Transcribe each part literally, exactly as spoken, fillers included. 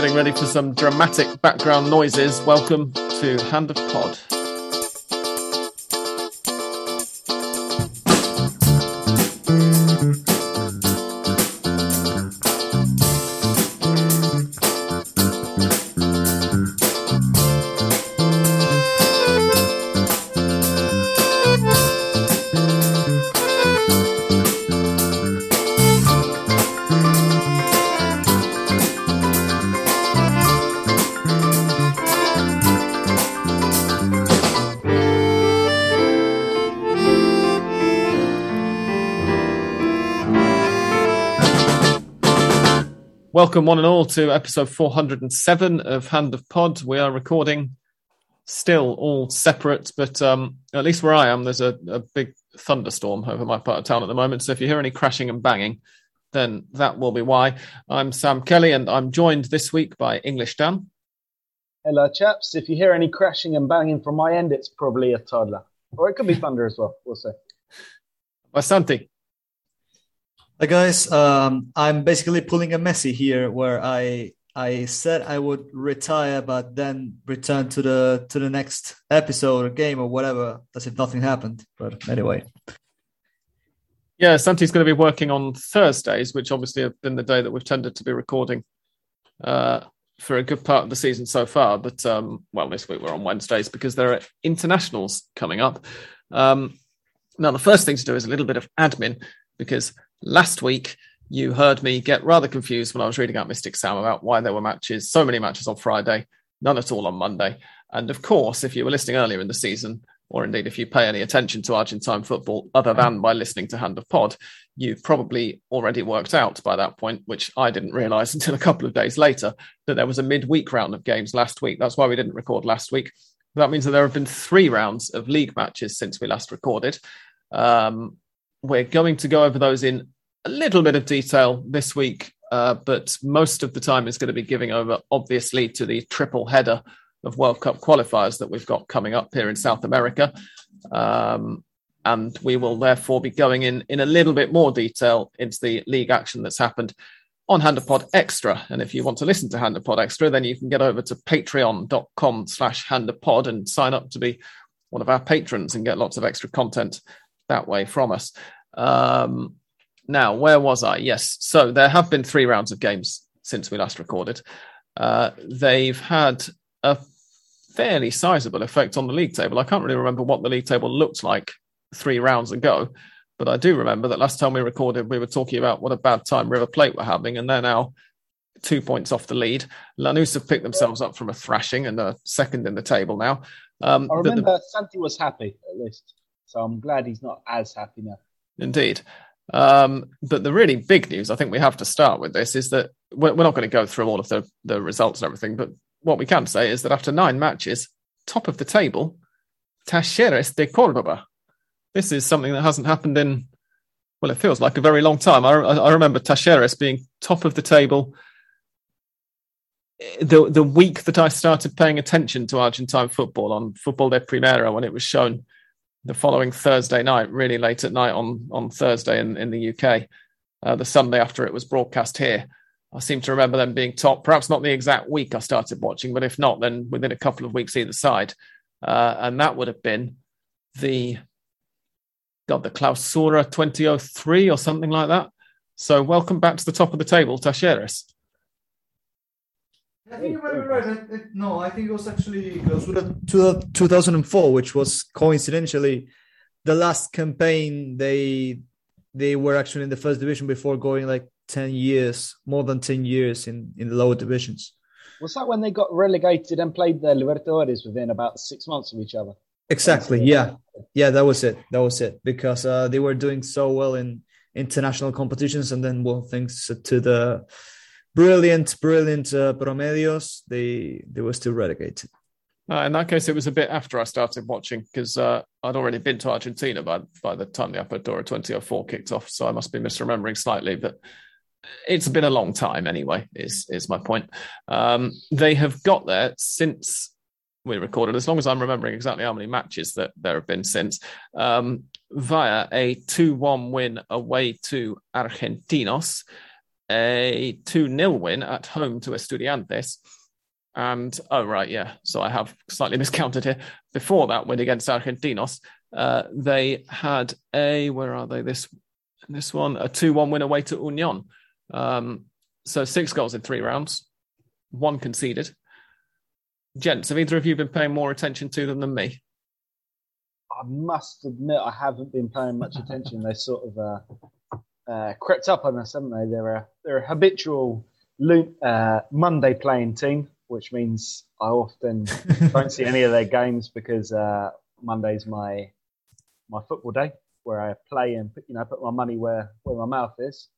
getting ready for some dramatic background noises. Welcome to Hand of Pod. Welcome one and all to episode four hundred seven of Hand of Pod. We are recording still all separate, but um, at least where I am, there's a, a big thunderstorm over my part of town at the moment. So if you hear any crashing and banging, then that will be why. I'm Sam Kelly and I'm joined this week by English Dan. Hello, chaps. If you hear any crashing and banging from my end, it's probably a toddler. Or it could be thunder as well. We'll see. Asante. Hi guys, um, I'm basically pulling a Messi here, where I I said I would retire, but then return to the to the next episode or game or whatever, as if nothing happened. But anyway, yeah, Santi's going to be working on Thursdays, which obviously have been the day that we've tended to be recording uh, for a good part of the season so far. But um, well, this week we're on Wednesdays because there are internationals coming up. Um, now, the first thing to do is a little bit of admin because. Last week, you heard me get rather confused when I was reading out Mystic Sam about why there were matches, so many matches on Friday, none at all on Monday. And of course, if you were listening earlier in the season, or indeed if you pay any attention to Argentine football other than by listening to Hand of Pod, you've probably already worked out by that point, which I didn't realise until a couple of days later, that there was a midweek round of games last week. That's why we didn't record last week. That means that there have been three rounds of league matches since we last recorded. Um... We're going to go over those in a little bit of detail this week, uh, but most of the time is going to be giving over, obviously, to the triple header of World Cup qualifiers that we've got coming up here in South America. Um, and we will therefore be going in in a little bit more detail into the league action that's happened on Hand of Pod Extra. And if you want to listen to Hand of Pod Extra, then you can get over to patreon.com slash Hand of Pod and sign up to be one of our patrons and get lots of extra content that way from us. Um, now, where was I? Yes. So there have been three rounds of games since we last recorded. Uh, they've had a fairly sizable effect on the league table. I can't really remember what the league table looked like three rounds ago, but I do remember that last time we recorded, we were talking about what a bad time River Plate were having, and they're now two points off the lead. Lanús have picked themselves up from a thrashing and are second in the table now. Um, I remember the... Santi was happy, at least. So I'm glad he's not as happy now. Indeed. Um, but the really big news, I think we have to start with this, is that we're, we're not going to go through all of the, the results and everything, but what we can say is that after nine matches, top of the table, Talleres de Córdoba. This is something that hasn't happened in, well, it feels like a very long time. I, I remember Talleres being top of the table the, the week that I started paying attention to Argentine football on Football de Primera when it was shown the following Thursday night, really late at night on, on Thursday in, in the U K, uh, the Sunday after it was broadcast here. I seem to remember them being top, perhaps not the exact week I started watching, but if not, then within a couple of weeks either side. Uh, and that would have been the, God, the Clausura twenty oh three or something like that. So welcome back to the top of the table, Talleres. I think you're right. I, I, no, I think it was actually two thousand four, which was coincidentally the last campaign they they were actually in the first division before going like ten years, more than ten years in, in the lower divisions. Was that when they got relegated and played the Libertadores within about six months of each other? Exactly, yeah. Yeah, that was it. That was it. Because uh, they were doing so well in international competitions and then, well, thanks to the... Brilliant, brilliant uh, promedios. They they were still relegated. Uh, in that case, it was a bit after I started watching because uh, I'd already been to Argentina by by the time the Apertura twenty oh four kicked off. So I must be misremembering slightly, but it's been a long time anyway. Is is my point? Um, they have got there since we recorded. As long as I'm remembering exactly how many matches that there have been since, um, via a two one win away to Argentinos. a two nil win at home to Estudiantes. And, oh, right, yeah. So I have slightly miscounted here. Before that win against Argentinos, uh, they had a, where are they, this this one, a two one win away to Union. Um, so six goals in three rounds, one conceded. Gents, have either of you been paying more attention to them than me? I must admit, I haven't been paying much attention. They sort of uh, uh, crept up on us, haven't they? They're a, they're a habitual uh, Monday playing team, which means I often don't see any of their games because uh, Monday's my my football day, where I play and put, you know, put my money where, where my mouth is.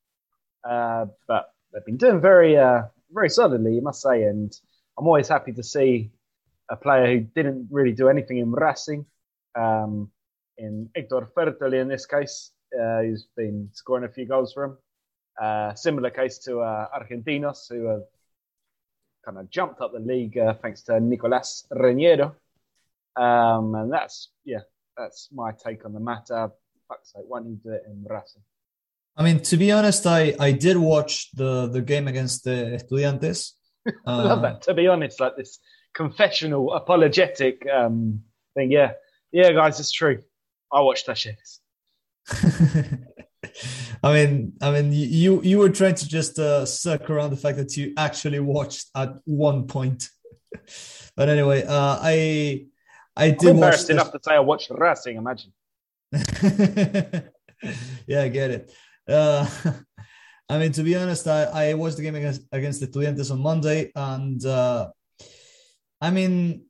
Uh, but they've been doing very uh, very solidly, you must say, and I'm always happy to see a player who didn't really do anything in Racing. Um, in Héctor Fertoli in this case, uh, who's been scoring a few goals for him. Uh, similar case to uh, Argentinos, who have kind of jumped up the league uh, thanks to Nicolás Reniero. Um, and that's, yeah, that's my take on the matter. Fuck's sake, why don't you do it in Racing? I mean, to be honest, I, I did watch the, the game against the Estudiantes. I uh, love that, to be honest, like this confessional, apologetic um, thing, yeah. Yeah, guys, it's true. I watched that shit. I mean, I mean, you you were trying to just uh, suck around the fact that you actually watched at one point. But anyway, uh, I I did. I'm embarrassed watch enough the... to say I watched Racing. Imagine. Yeah, I get it. Uh, I mean, to be honest, I, I watched the game against against the Estudiantes on Monday, and uh, I mean.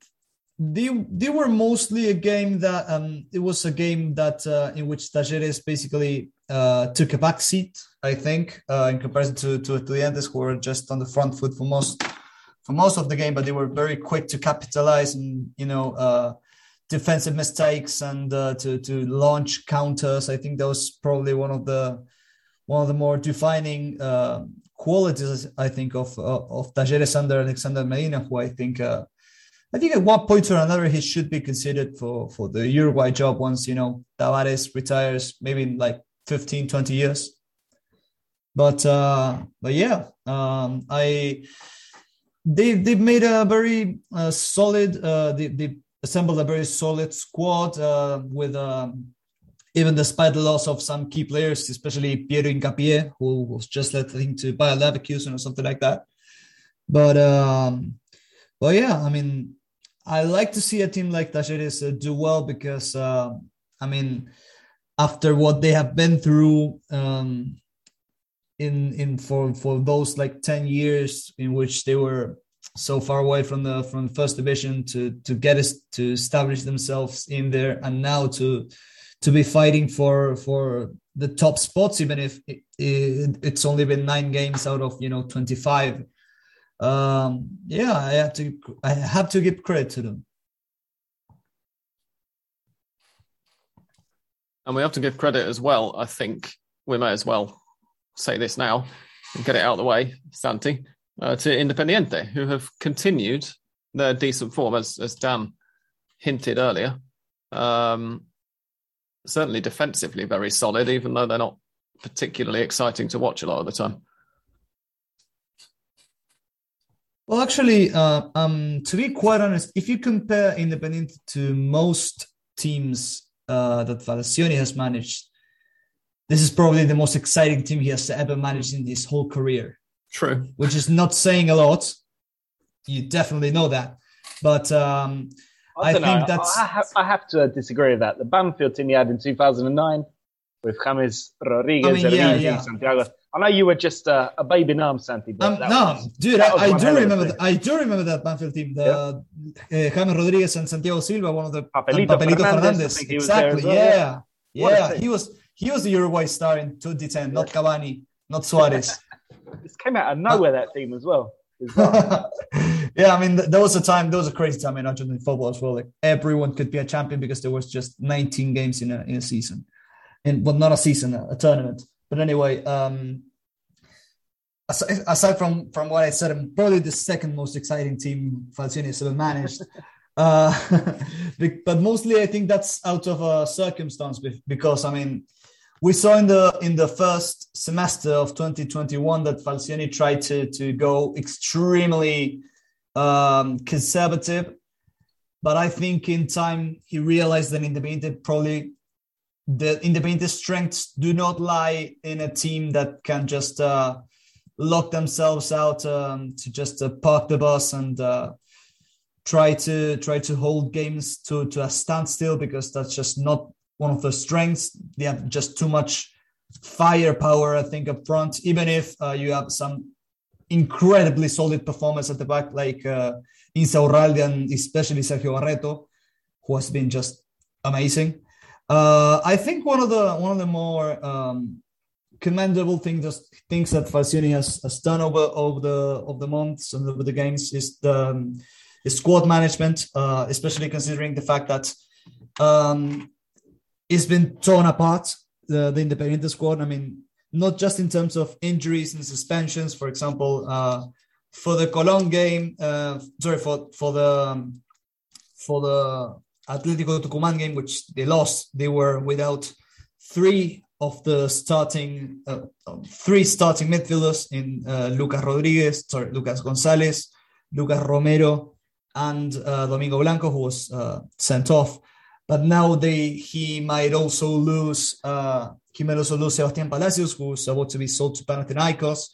They they were mostly a game that um it was a game that uh, in which Talleres basically uh, took a back seat, I think, uh, in comparison to to Estudiantes, who were just on the front foot for most for most of the game, but they were very quick to capitalize and you know uh, defensive mistakes and uh, to to launch counters. I think that was probably one of the one of the more defining uh, qualities, I think, of of Talleres under Alexander Medina, who I think. Uh, I think at one point or another, he should be considered for, for the Uruguay job once, you know, Tavares retires, maybe in like fifteen, twenty years. But, uh, but yeah, um, I they, they've made a very uh, solid, uh, they, they assembled a very solid squad uh, with, um, even despite the loss of some key players, especially Piero Hincapié, who was just let, I think, to Bayer Leverkusen or something like that. But, um, but yeah, I mean, I like to see a team like Talleres uh, do well because, uh, I mean, after what they have been through um, in in for, for those like ten years in which they were so far away from the from first division to to get us to establish themselves in there, and now to to be fighting for for the top spots, even if it, it, it's only been nine games out of you know twenty-five. Um, yeah, I have to. I have to give credit to them, and we have to give credit as well. I think we may as well say this now and get it out of the way, Santi, uh, to Independiente, who have continued their decent form, as as Dan hinted earlier. Um, certainly defensively, very solid, even though they're not particularly exciting to watch a lot of the time. Well, actually, uh, um, to be quite honest, if you compare Independiente to most teams uh, that Valassioni has managed, this is probably the most exciting team he has ever managed in his whole career. True. Which is not saying a lot. You definitely know that. But um, I, I think know. that's... I have, I have to disagree with that. The Banfield team he had in two thousand nine with James Rodriguez, I mean, and yeah, yeah. Santiago... I know you were just uh, a baby in arms, Santi. Um, no, was, dude, I, I do remember. That, I do remember that Banfield team. The, yeah. uh, James Rodriguez and Santiago Silva, one of the Papelito, Papelito Fernandez. Fernandez. Exactly. Well. Yeah, yeah. yeah. He was he was the Uruguay star in twenty ten. Yeah. Not Cavani, not Suarez. This came out of nowhere. That team as well. As well. Yeah, I mean, there was a time. There was a crazy time in Argentine football as well. Like everyone could be a champion because there was just nineteen games in a in a season, and well, not a season, a, a tournament. But anyway, um, aside from, from what I said, I'm probably the second most exciting team Valassioni has ever managed. Uh, but mostly I think that's out of a circumstance because, I mean, we saw in the in the first semester of twenty twenty-one that Valassioni tried to to go extremely um, conservative, but I think in time he realized that Independiente probably the Independiente's strengths do not lie in a team that can just uh, lock themselves out um, to just uh, park the bus and uh, try to try to hold games to to a standstill, because that's just not one of their strengths. They have just too much firepower, I think, up front. Even if uh, you have some incredibly solid performance at the back, like uh, Insaurralde and especially Sergio Barreto, who has been just amazing. Uh, I think one of the one of the more um, commendable things things that Valassioni has, has done over, over the over the months and over the games is the, um, the squad management, uh, especially considering the fact that um, it's been torn apart, the, the Independiente squad. I mean, not just in terms of injuries and suspensions. For example, uh, for the Colón game, uh, sorry for for the for the. Atlético Tucumán game, which they lost, they were without three of the starting uh, three starting midfielders in uh, Lucas Rodriguez, sorry, Lucas González, Lucas Romero, and uh, Domingo Blanco, who was uh, sent off. But now they he might also lose uh, he might also lose Sebastián Palacios, who's about to be sold to Panathinaikos.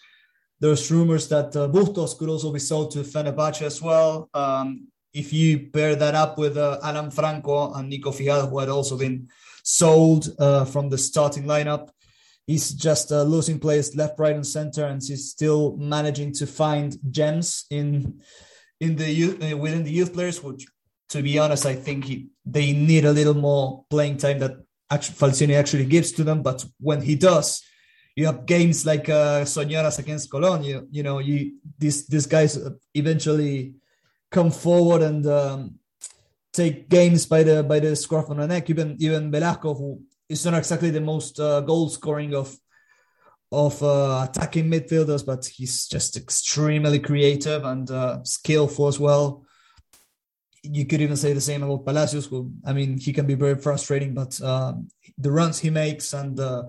There's rumors that uh, Bustos could also be sold to Fenerbahce as well. Um, If you pair that up with uh, Alan Franco and Nico Figado, who had also been sold uh, from the starting lineup, he's just uh, losing players left, right, and center, and he's still managing to find gems in in the youth, uh, within the youth players. Which, to be honest, I think he, they need a little more playing time that actually, Valassioni actually gives to them. But when he does, you have games like uh, Soñoras against Colón. You, you know, you these these guys eventually come forward and um, take games by the by the scruff of the neck. Even even Velasco, who is not exactly the most uh, goal scoring of of uh, attacking midfielders, but he's just extremely creative and uh, skillful as well. You could even say the same about Palacios, who, I mean, he can be very frustrating, but uh, the runs he makes and uh,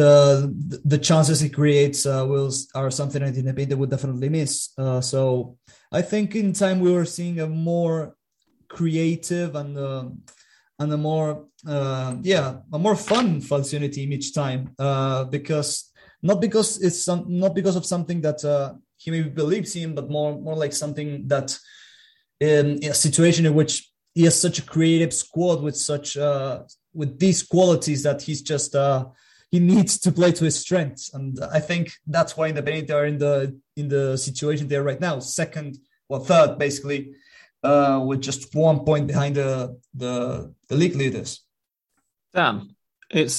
the the chances he creates uh, will are something I think they would definitely miss. Uh, so. I think in time we were seeing a more creative and uh, and a more uh, yeah a more fun Valassioni team each time, uh, because not because it's some, not because of something that uh, he maybe believes in, but more more like something that um, a situation in which he has such a creative squad with such uh, with these qualities that he's just uh, he needs to play to his strengths. And I think that's why Independiente are in the in the situation they're right now, second or third, basically, uh, with just one point behind the, the the league leaders. Damn, it's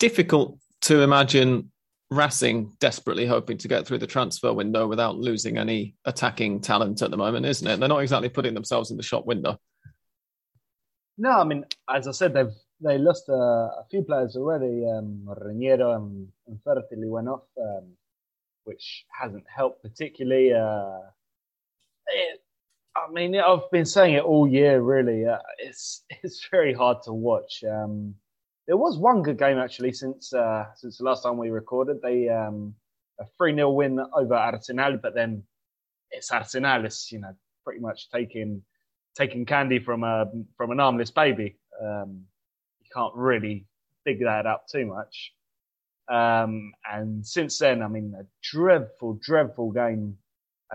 difficult to imagine Racing desperately hoping to get through the transfer window without losing any attacking talent at the moment, isn't it? They're not exactly putting themselves in the shop window. No, I mean, as I said, they've They lost uh, a few players already. Um, Reniero and, and Fertoli went off, um, which hasn't helped particularly. Uh, it, I mean, I've been saying it all year, really. Uh, it's it's very hard to watch. Um, there was one good game, actually, since uh, since the last time we recorded. They um, a three nil win over Arsenal, but then it's Arsenal. It's, you know, pretty much taking, taking candy from, a, from an armless baby. Um, Can't really dig that up too much. Um, and since then, I mean, a dreadful, dreadful game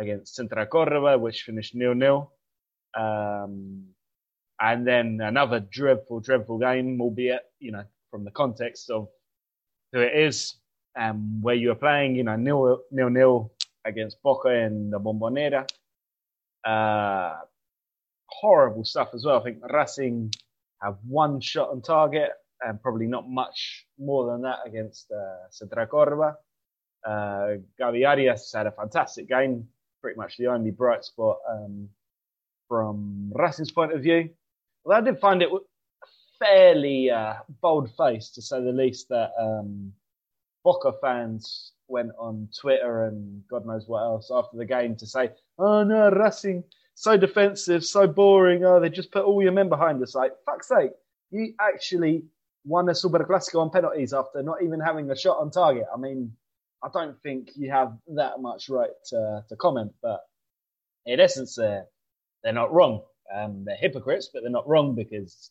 against Central Córdoba, which finished nil nil. Um, and then another dreadful, dreadful game, albeit, you know, from the context of who it is and where you are playing, you know, nil, nil, nil against Boca in the Bombonera. Uh, horrible stuff as well. I think Racing have one shot on target and probably not much more than that against uh, Central Córdoba. Uh, Gavi Arias had a fantastic game, pretty much the only bright spot um, from Racing's point of view. Well, I did find it fairly uh, bold-faced, to say the least, that um, Boca fans went on Twitter and God knows what else after the game to say, oh no, Racing, so defensive, so boring. Oh, they just put all your men behind us. Like, fuck's sake, you actually won a Superclásico on penalties after not even having a shot on target. I mean, I don't think you have that much right to, to comment, but in essence, uh, they're not wrong. Um, they're hypocrites, but they're not wrong because,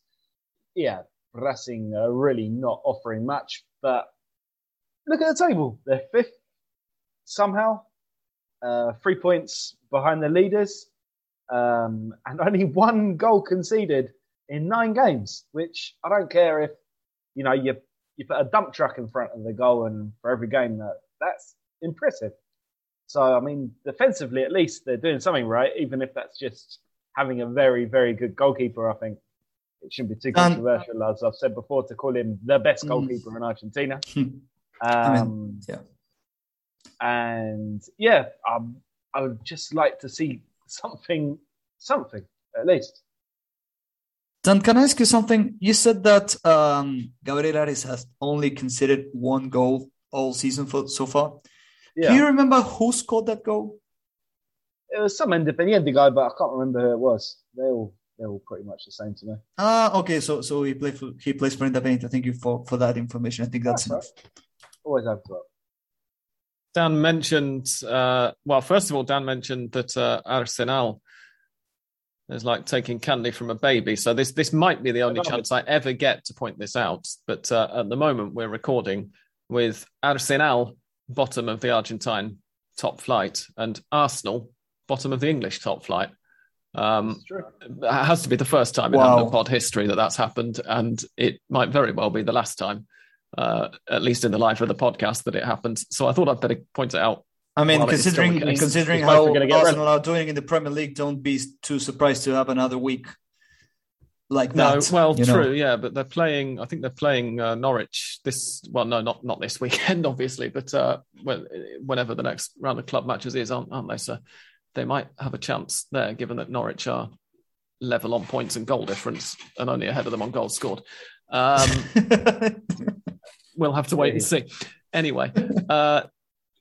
yeah, Racing are really not offering much. But look at the table. They're fifth somehow, uh, three points behind the leaders, um, and only one goal conceded in nine games, which I don't care if, you know, you you put a dump truck in front of the goal and for every game, that, that's impressive. So, I mean, defensively, at least they're doing something right, even if that's just having a very, very good goalkeeper, I think. It shouldn't be too controversial, um, as I've said before, to call him the best goalkeeper in Argentina. Um, I mean, yeah. And, yeah, um, I would just like to see something, something, at least. Dan, can I ask you something? You said that um, Gabriel Arias has only conceded one goal all season for, so far. Yeah. Do you remember who scored that goal? It was some Independiente guy, but I can't remember who it was. They all they're all pretty much the same to me. Ah, okay. So so he played for he plays for Independiente. Thank you for, for that information. I think that's, that's enough. Right. Always have that. Dan mentioned uh, well, first of all, Dan mentioned that uh, Arsenal is like taking candy from a baby. So this this might be the only chance I ever get to point this out. But uh, at the moment, we're recording with Arsenal bottom of the Argentine top flight and Arsenal bottom of the English top flight. Um, it has to be the first time in Hand of Pod history that that's happened, and it might very well be the last time, uh, at least in the life of the podcast, that it happens. So I thought I'd better point it out. I mean, considering considering how Arsenal are doing in the Premier League, don't be too surprised to have another week like that. No, well, true, yeah, but they're playing. I think they're playing uh, Norwich this. Well, no, not not this weekend, obviously, but uh, well, whenever the next round of club matches is, aren't, aren't they, sir? They might have a chance there, given that Norwich are level on points and goal difference and only ahead of them on goals scored. Um, we'll have to wait and see. Anyway, uh,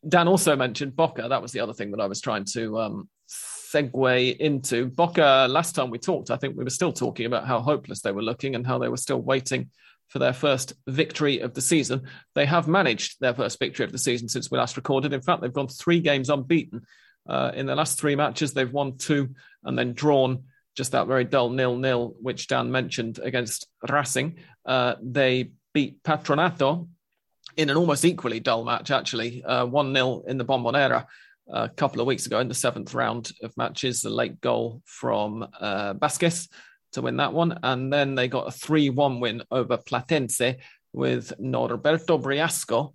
Dan also mentioned Boca. That was the other thing that I was trying to um, segue into. Boca, last time we talked, I think we were still talking about how hopeless they were looking and how they were still waiting for their first victory of the season. They have managed their first victory of the season since we last recorded. In fact, they've gone three games unbeaten. Uh, in the last three matches, they've won two and then drawn just that very dull nil-nil, which Dan mentioned against Racing. Uh, they beat Patronato in an almost equally dull match, actually, uh, one nil in the Bombonera a couple of weeks ago in the seventh round of matches, the late goal from uh, Vasquez to win that one. And then they got a three one win over Platense with Norberto Briasco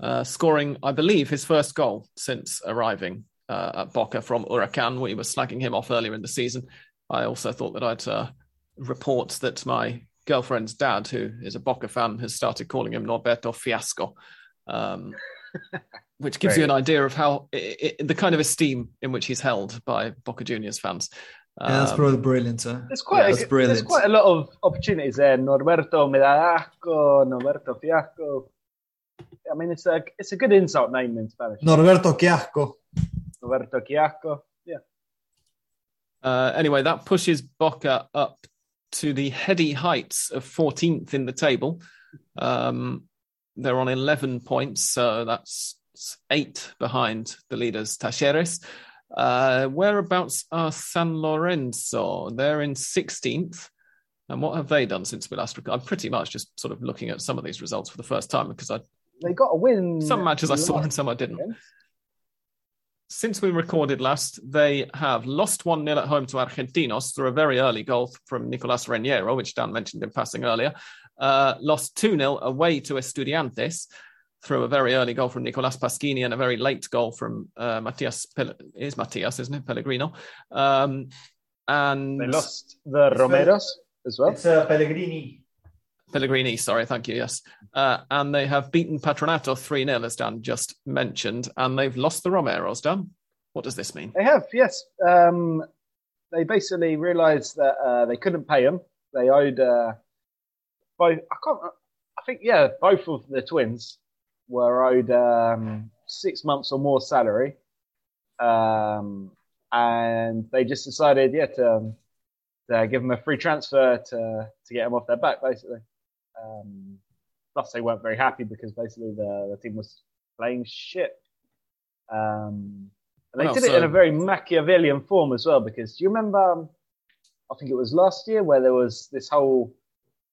uh, scoring, I believe, his first goal since arriving Uh, at Boca from Huracan. We were slagging him off earlier in the season. I also thought that I'd uh, report that my girlfriend's dad, who is a Boca fan, has started calling him Norberto Fiasco, um, which gives you an idea of how it, it, the kind of esteem in which he's held by Boca Juniors fans. Um, yeah, that's probably brilliant, huh? There's quite, yeah, a, brilliant. There's quite a lot of opportunities there. Norberto Medasco, Norberto Fiasco. I mean, it's a, it's a good insult name in Spanish. Norberto Chiasco. Roberto Chiasco, yeah. Uh, anyway, that pushes Boca up to the heady heights of fourteenth in the table. Um, they're on eleven points, so that's eight behind the leaders, Talleres. Uh, whereabouts are San Lorenzo? They're in sixteenth. And what have they done since we last recorded? I'm pretty much just sort of looking at some of these results for the first time because I they got a win. Some matches I saw and some I didn't. Wins. Since we recorded last, they have lost one nil at home to Argentinos through a very early goal from Nicolás Reniero, which Dan mentioned in passing earlier. Uh, lost two nil away to Estudiantes through a very early goal from Nicolás Pasquini and a very late goal from uh, Matias Pel- is Matias, isn't it? Pellegrino. Um, and they lost the Romeros as well. It's uh, Pellegrini. Pellegrini, sorry, thank you, yes. Uh, and they have beaten Patronato three nil, as Dan just mentioned, and they've lost the Romeros, Dan. What does this mean? They have, yes. Um, they basically realised that uh, they couldn't pay them. They owed uh, both, I can't, I think, yeah, both of the twins were owed um, six months or more salary. Um, and they just decided, yeah, to, to give them a free transfer to, to get them off their back, basically. Um, Plus, they weren't very happy because basically the, the team was playing shit. Um, and they well, did so... it in a very Machiavellian form as well, because do you remember, um, I think it was last year, where there was this whole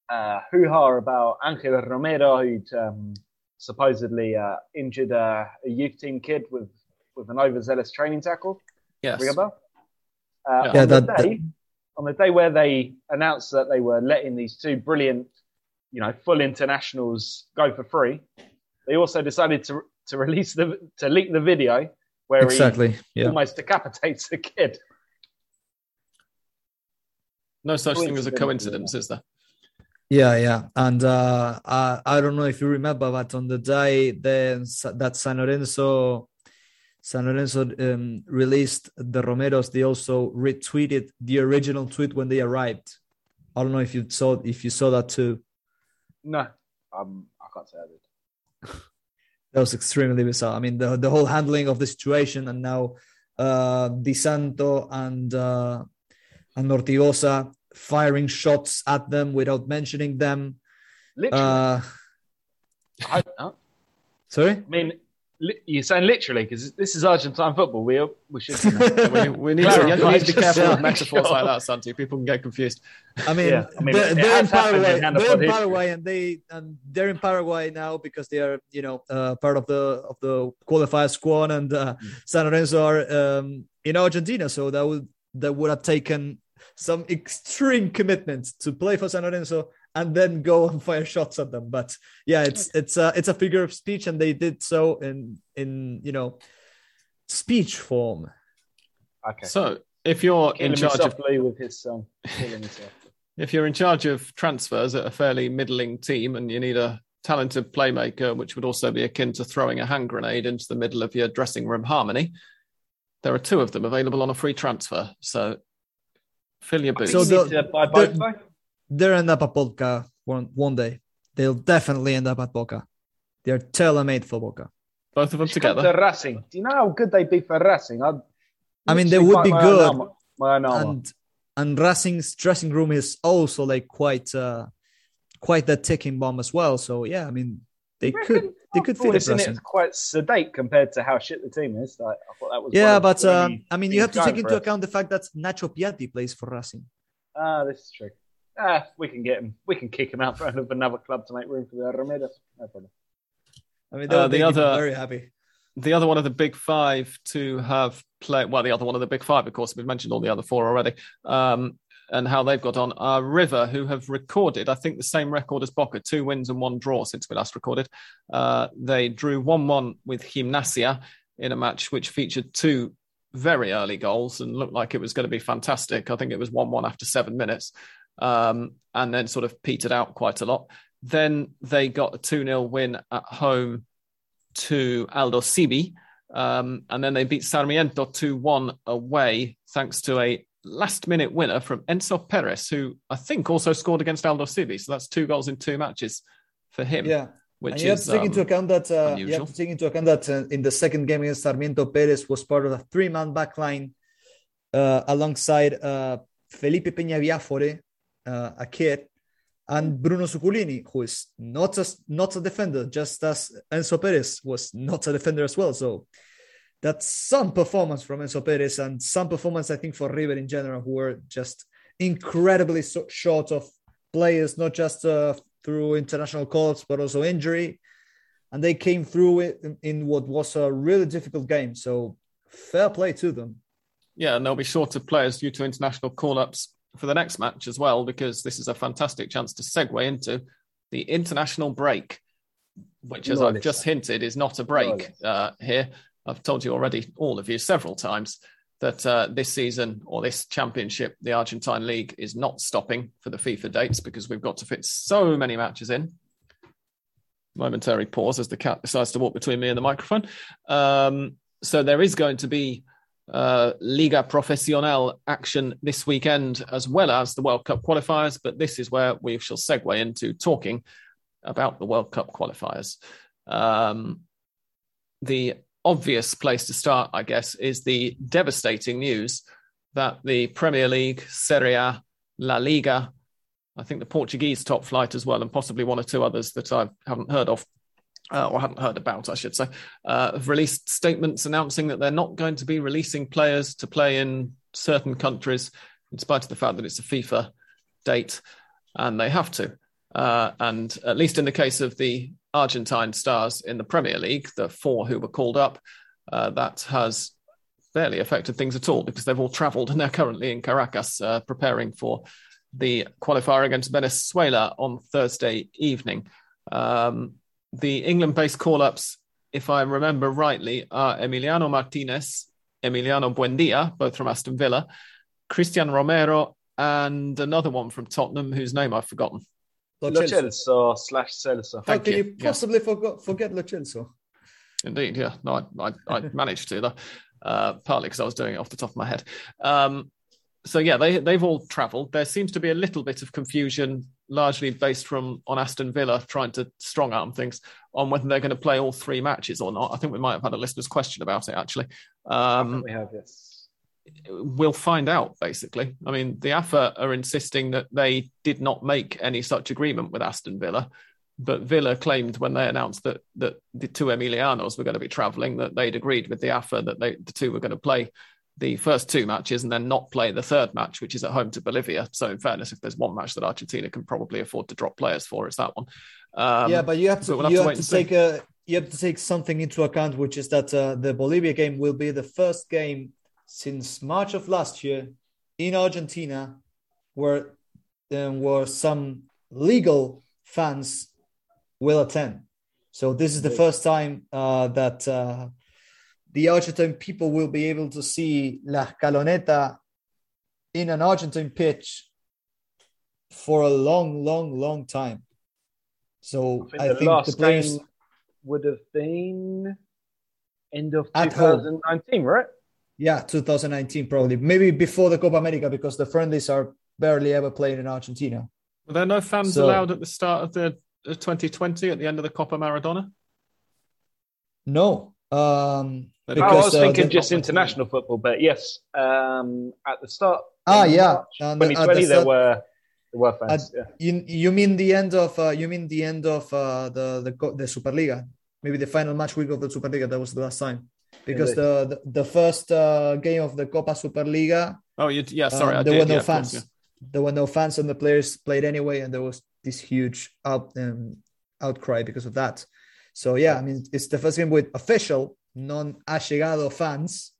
uh, hoo-ha about Angel Romero, who'd um, supposedly uh, injured a, a youth team kid with, with an overzealous training tackle? Yes. Remember? Uh, yeah, on, that, the day, that... on the day where they announced that they were letting these two brilliant, you know, full internationals go for free, they also decided to to release the to leak the video where exactly. he yeah. almost decapitates the kid. No such thing as a coincidence, is there? Yeah, yeah. And uh, I, I don't know if you remember, but on the day then that San Lorenzo. San Lorenzo um, released the Romeros, they also retweeted the original tweet when they arrived. I don't know if you saw if you saw that too. No, um, I can't say I did. That was extremely bizarre. I mean, the the whole handling of the situation, and now uh, Di Santo and uh, and Ortigosa firing shots at them without mentioning them. Literally. Uh, I, uh, sorry? I mean... You're saying literally, because this is Argentine football. We we should you know, we, we, need to, we need to be careful with metaphors like that, Santi. People can get confused. I mean, yeah, I mean they're, they're in Paraguay. In they're in Paraguay, and they and they're in Paraguay now because they are, you know, uh, part of the of the qualifier squad, and uh, mm. San Lorenzo are um, in Argentina. So that would that would have taken some extreme commitment to play for San Lorenzo and then go and fire shots at them. But yeah, it's it's a it's a figure of speech, and they did so in in you know speech form. Okay. So if you're killing in charge of with his son, um, if you're in charge of transfers at a fairly middling team, and you need a talented playmaker, which would also be akin to throwing a hand grenade into the middle of your dressing room harmony, there are two of them available on a free transfer. So fill your boots. So the, you buy both. The, They'll end up at Boca one, one day. They'll definitely end up at Boca. They're tailor-made for Boca. Both of them together. To Racing. Do you know how good they'd be for Racing? I'd I mean, they would be good. Arm, arm. And, and Racing's dressing room is also like quite uh, quite the ticking bomb as well. So, yeah, I mean, they I could they could fit it. It's quite sedate compared to how shit the team is. Like, I thought that was yeah, but um, I mean, you have to take into account the fact that Nacho Piatti plays for Racing. Ah, uh, this is true. Ah, we can get him. We can kick him out for another club to make room for the Romeros. No problem. I mean, uh, the other very happy. The other one of the big five to have played. Well, the other one of the big five, of course, we've mentioned all the other four already, um, and how they've got on. Are River, who have recorded, I think, the same record as Boca: two wins and one draw since we last recorded. Uh, they drew one-one with Gimnasia in a match which featured two very early goals and looked like it was going to be fantastic. I think it was one-one after seven minutes. Um, and then sort of petered out quite a lot. Then they got a two-nil win at home to Aldosivi, um, and then they beat Sarmiento two-one away thanks to a last-minute winner from Enzo Perez, who I think also scored against Aldosivi. So that's two goals in two matches for him. Yeah, which and you, is, have um, that, uh, you have to take into account that uh, in the second game against Sarmiento, Perez was part of a three-man backline uh, alongside uh, Felipe Peñaviafore, Uh, a kid, and Bruno Suculini, who is not a, not a defender, just as Enzo Perez was not a defender as well. So that's some performance from Enzo Perez, and some performance, I think, for River in general, who were just incredibly so- short of players, not just uh, through international calls, but also injury. And they came through in, in what was a really difficult game. So fair play to them. Yeah, and they'll be short of players due to international call-ups for the next match as well, because this is a fantastic chance to segue into the international break, which, as I've just hinted, is not a break uh, here. I've told you already, all of you, several times, that uh, this season or this championship, the Argentine League, is not stopping for the FIFA dates because we've got to fit so many matches in. Momentary pause as the cat decides to walk between me and the microphone. Um, so there is going to be Uh, Liga Profesional action this weekend, as well as the World Cup qualifiers, but this is where we shall segue into talking about the World Cup qualifiers. Um, the obvious place to start, I guess, is the devastating news that the Premier League, Serie A, La Liga I think the Portuguese top flight as well, and possibly one or two others that I haven't heard of, uh, or haven't heard about, I should say, uh, have released statements announcing that they're not going to be releasing players to play in certain countries, in spite of the fact that it's a FIFA date and they have to. Uh, and at least in the case of the Argentine stars in the Premier League, the four who were called up, uh, that has barely affected things at all because they've all travelled and they're currently in Caracas uh, preparing for the qualifier against Venezuela on Thursday evening. Um, the England-based call-ups, if I remember rightly, are Emiliano Martinez, Emiliano Buendia, both from Aston Villa, Cristian Romero, and another one from Tottenham whose name I've forgotten. Lo Celso slash Celso. How can you, you possibly yeah. forgot, forget Lo Celso? Indeed, yeah. No, I, I, I managed to, though, uh, partly because I was doing it off the top of my head. Um, so, yeah, they, they've all travelled. There seems to be a little bit of confusion, largely based from on Aston Villa trying to strong-arm things on whether they're going to play all three matches or not. I think we might have had a listener's question about it, actually. Um, I think we have, yes. We'll find out, basically. I mean, the A F A are insisting that they did not make any such agreement with Aston Villa, but Villa claimed when they announced that that the two Emilianos were going to be travelling, that they'd agreed with the A F A that they, the two were going to play the first two matches and then not play the third match, which is at home to Bolivia. So in fairness, if there's one match that Argentina can probably afford to drop players for, it's that one. Um, yeah, but you have to, so we'll have you to, have to take a, you have to take something into account, which is that uh, the Bolivia game will be the first game since March of last year in Argentina, where there um, were some legal fans will attend. So this is the first time uh, that uh, the Argentine people will be able to see La Escaloneta in an Argentine pitch for a long, long, long time. So I think, I the, think last the players game would have been end of twenty nineteen, right? Yeah, twenty nineteen probably. Maybe before the Copa America, because the friendlies are barely ever played in Argentina. Were there no fans so, allowed at the start of the twenty twenty, at the end of the Copa Maradona? No. Um, because, I was thinking uh, just international football, but yes, um, at the start Ah, yeah. twenty twenty, the, there, start, were, there were fans. At, yeah. you, you mean the end of uh, you mean the end of uh, the, the, the Superliga? Maybe the final match week of the Superliga, that was the last time. Because the, the, the first uh, game of the Copa Superliga, oh you, yeah, sorry, um, there I did, were no yeah, fans. Course, yeah. There were no fans, and the players played anyway, and there was this huge out, um, outcry because of that. So yeah, I mean, it's the first game with official non-allegado fans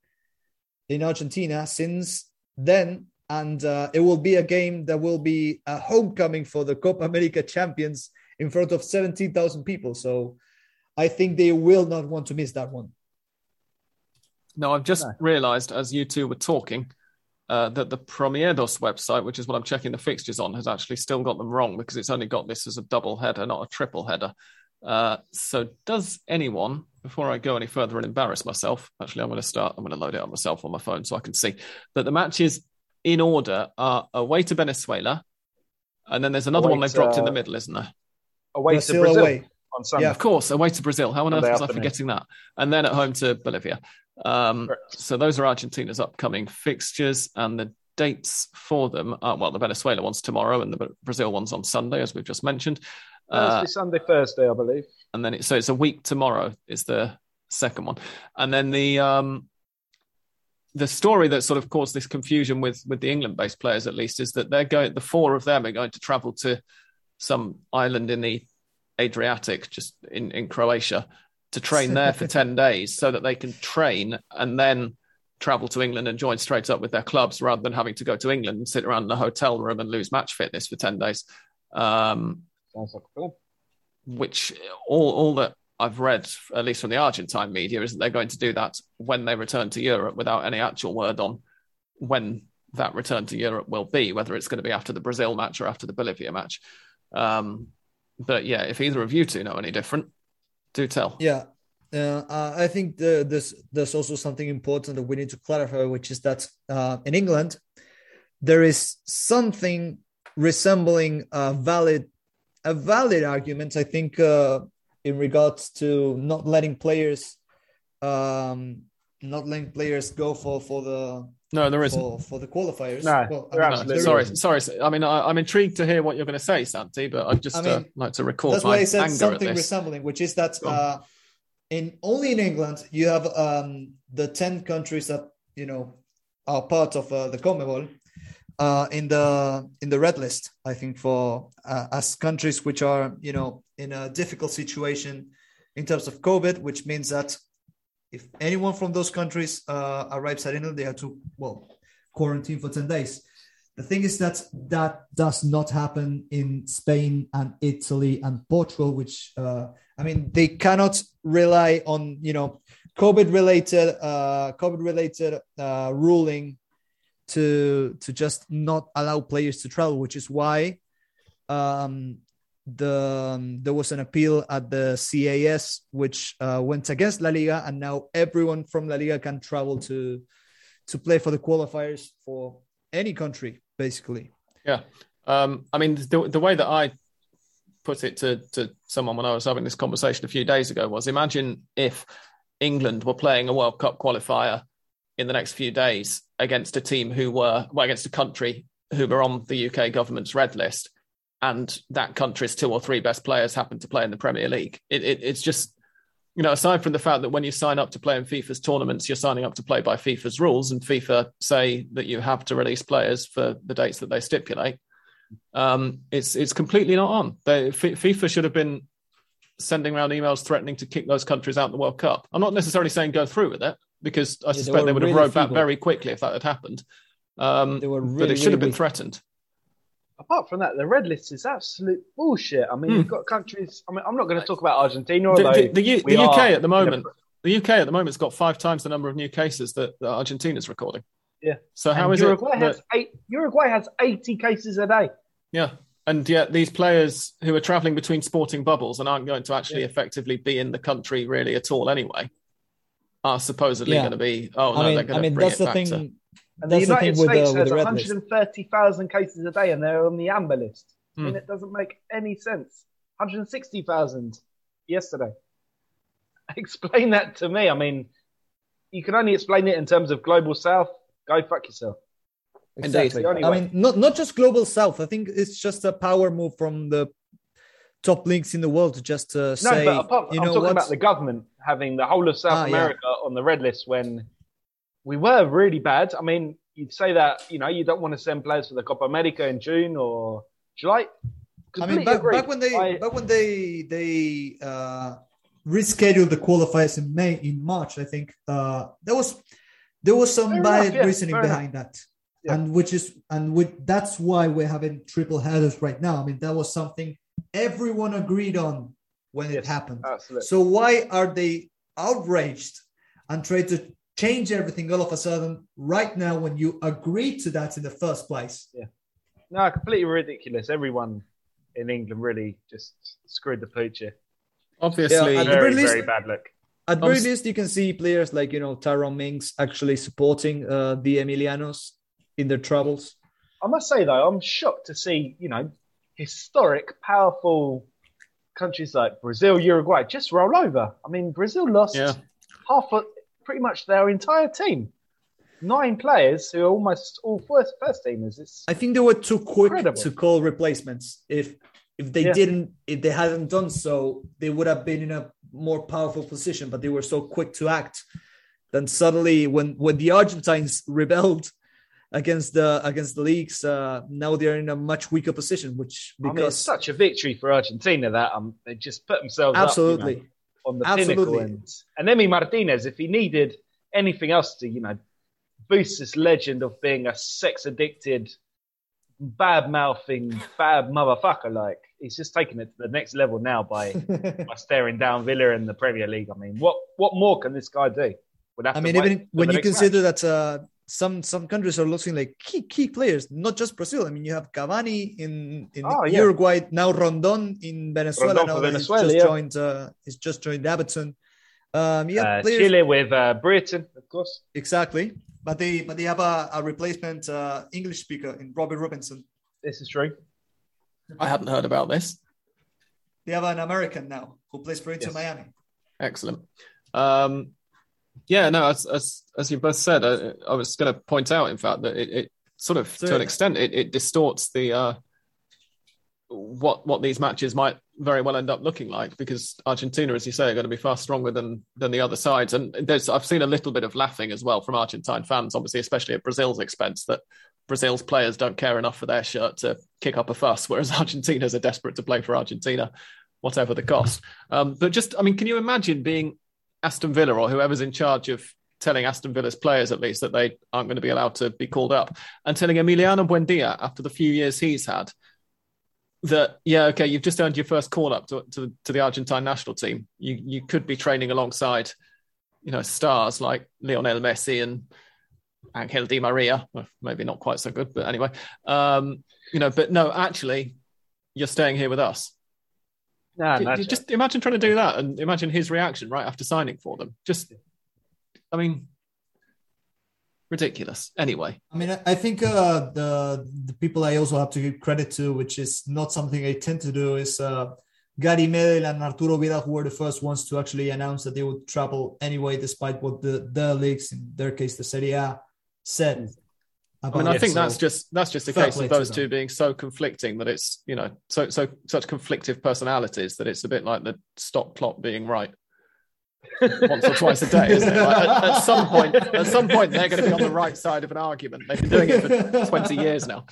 in Argentina since then, and uh, it will be a game that will be a homecoming for the Copa America champions in front of seventeen thousand people. So I think they will not want to miss that one. No, I've just no. realised as you two were talking uh, that the Promiedos website, which is what I'm checking the fixtures on, has actually still got them wrong because it's only got this as a double header, not a triple header. Uh, so does anyone, before I go any further and embarrass myself, actually I'm going to start, I'm going to load it up myself on my phone so I can see, that the matches in order are away to Venezuela, and then there's another away one they've to, dropped in the middle, isn't there? Away Brazil to Brazil. Away. On Sunday. Yeah, of course, away to Brazil. How on Sunday earth was afternoon. I forgetting that? And then at home to Bolivia. Um, so those are Argentina's upcoming fixtures, and the dates for them are, well, the Venezuela one's tomorrow and the Brazil one's on Sunday, as we've just mentioned. Thursday, uh, Sunday, Thursday, I believe. And then, it, so it's a week tomorrow is the second one. And then the um, the story that sort of caused this confusion with, with the England-based players, at least, is that they're going, the four of them are going to travel to some island in the Adriatic, just in, in Croatia, to train there for ten days so that they can train and then travel to England and join straight up with their clubs rather than having to go to England and sit around in a hotel room and lose match fitness for ten days. Um, Sounds like cool. Which all, all that I've read, at least from the Argentine media, is that they're going to do that when they return to Europe without any actual word on when that return to Europe will be, whether it's going to be after the Brazil match or after the Bolivia match. Um, but yeah, if either of you two know any different, do tell. Yeah, uh, I think the, this, there's also something important that we need to clarify, which is that uh, in England, there is something resembling a valid a valid argument, I think, uh, in regards to not letting players um, not letting players go for, for the No, there isn't. For, for the qualifiers. No, well, I mean, no sorry, isn't. sorry. I mean, I, I'm intrigued to hear what you're going to say, Santi, but I'd just I mean, uh, like to record that's my why I said anger something at this. Resembling, which is that uh, in only in England, you have um, the ten countries that, you know, are part of uh, the CONMEBOL uh, in the in the red list, I think, for uh, as countries which are, you know, in a difficult situation in terms of COVID, which means that if anyone from those countries uh, arrives at England, they have to, well, quarantine for ten days. The thing is that that does not happen in Spain and Italy and Portugal, which, uh, I mean, they cannot rely on, you know, COVID-related uh, COVID-related uh, ruling to, to just not allow players to travel, which is why um, the um, there was an appeal at the C A S, which uh, went against La Liga, and now everyone from La Liga can travel to to play for the qualifiers for any country, basically. Yeah. Um, I mean, the, the way that I put it to, to someone when I was having this conversation a few days ago was, imagine if England were playing a World Cup qualifier in the next few days against a team who were, well, against a country who were on the U K government's red list, and that country's two or three best players happen to play in the Premier League. It, it, it's just, you know, aside from the fact that when you sign up to play in FIFA's tournaments, you're signing up to play by FIFA's rules, and FIFA say that you have to release players for the dates that they stipulate. Um, it's it's completely not on. They, F- FIFA should have been sending around emails threatening to kick those countries out of the World Cup. I'm not necessarily saying go through with it, because I yeah, suspect they, they would really have rode feeble. back very quickly if that had happened. Um, they were really, but it should have really been weak. threatened. Apart from that, the red list is absolute bullshit. I mean, mm. you've got countries. I mean, I'm not going to talk about Argentina. The, the, the, the U K at the moment, a... the U K at the moment's got five times the number of new cases that, that Argentina's recording. Yeah. So how and is Uruguay it? Has that... eight, Uruguay has eighty cases a day. Yeah, and yet these players who are travelling between sporting bubbles and aren't going to actually yeah. effectively be in the country really at all anyway, are supposedly yeah. going to be. Oh no, I mean, they're going I mean, to bring that's it the back thing... to. And the United States has one hundred thirty thousand cases a day, and they're on the amber list. I mean, mm. it doesn't make any sense. one hundred sixty thousand yesterday. Explain that to me. I mean, you can only explain it in terms of global south. Go fuck yourself. Exactly. I way. mean, not not just global south. I think it's just a power move from the top leagues in the world to just uh, say, no, but apart, you I'm know, talking what? about the government having the whole of South ah, America yeah. on the red list when. We were really bad. I mean, you'd say that, you know, you don't want to send players for the Copa America in June or July. I mean, back, back when they I, back when they they uh, rescheduled the qualifiers in May in March, I think uh, there was there was some bad enough, yeah, reasoning behind enough. that, yeah. and which is and with, that's why we're having triple headers right now. I mean, that was something everyone agreed on when yes, it happened. Absolutely. So why are they outraged and tried to change everything all of a sudden right now when you agreed to that in the first place? Yeah. No, completely ridiculous. Everyone in England really just screwed the pooch here. Obviously, yeah, at very, the least, very bad look. At the very least, you can see players like, you know, Tyrone Mings actually supporting uh, the Emilianos in their troubles. I must say, though, I'm shocked to see, you know, historic, powerful countries like Brazil, Uruguay just roll over. I mean, Brazil lost yeah. half a... pretty much their entire team. Nine players who are almost all first first teamers. It's I think they were too quick incredible. to call replacements. If if they yeah. didn't, if they hadn't done so, they would have been in a more powerful position, but they were so quick to act. Then suddenly when, when the Argentines rebelled against the against the leagues, uh, now they're in a much weaker position, which because I mean, it's such a victory for Argentina that um, they just put themselves absolutely. up, you know? On the Absolutely. pinnacle end. And Emi Martinez, if he needed anything else to, you know, boost this legend of being a sex-addicted, bad-mouthing, bad motherfucker, like, he's just taken it to the next level now by, by staring down Villa in the Premier League. I mean, what what more can this guy do? I mean, even when you consider match. that uh, some some countries are losing, like, key key players, not just Brazil. I mean, you have Cavani in, in oh, yeah. Uruguay, now Rondon in Venezuela. Rondon now Venezuela, he's, just yeah. joined, uh, he's just joined Everton. Um, yeah, uh, players... Chile with uh, Britain, of course. Exactly. But they but they have a, a replacement uh, English speaker in Robbie Robinson. This is true. I hadn't heard about this. They have an American now who plays for Inter yes. Miami. Excellent. Um Yeah, no, as as, as you both said, I, I was going to point out, in fact, that it, it sort of, so, to an extent, it, it distorts the uh, what what these matches might very well end up looking like, because Argentina, as you say, are going to be far stronger than than the other sides. And there's, I've seen a little bit of laughing as well from Argentine fans, obviously, especially at Brazil's expense, that Brazil's players don't care enough for their shirt to kick up a fuss, whereas Argentina's are desperate to play for Argentina, whatever the cost. Um, but just, I mean, can you imagine being Aston Villa or whoever's in charge of telling Aston Villa's players, at least, that they aren't going to be allowed to be called up, and telling Emiliano Buendia, after the few years he's had, that, yeah, okay, you've just earned your first call-up to, to, to the Argentine national team. You you could be training alongside, you know, stars like Lionel Messi and Angel Di Maria. Well, maybe not quite so good, but anyway. Um, you know, but no, actually, you're staying here with us. Nah, you, you just imagine trying to do that, and imagine his reaction right after signing for them. Just, I mean, ridiculous. Anyway, I mean, I think uh, the the people I also have to give credit to, which is not something I tend to do, is uh, Gary Medel and Arturo Vidal, who were the first ones to actually announce that they would travel anyway, despite what the, the leagues, in their case, the Serie A, said. I mean, I think so, that's just that's just a case of those two being so conflicting that it's, you know, so so such conflictive personalities that it's a bit like the stop clock being right once or twice a day, isn't it? Like at, at some point, at some point, they're going to be on the right side of an argument. They've been doing it for twenty years now.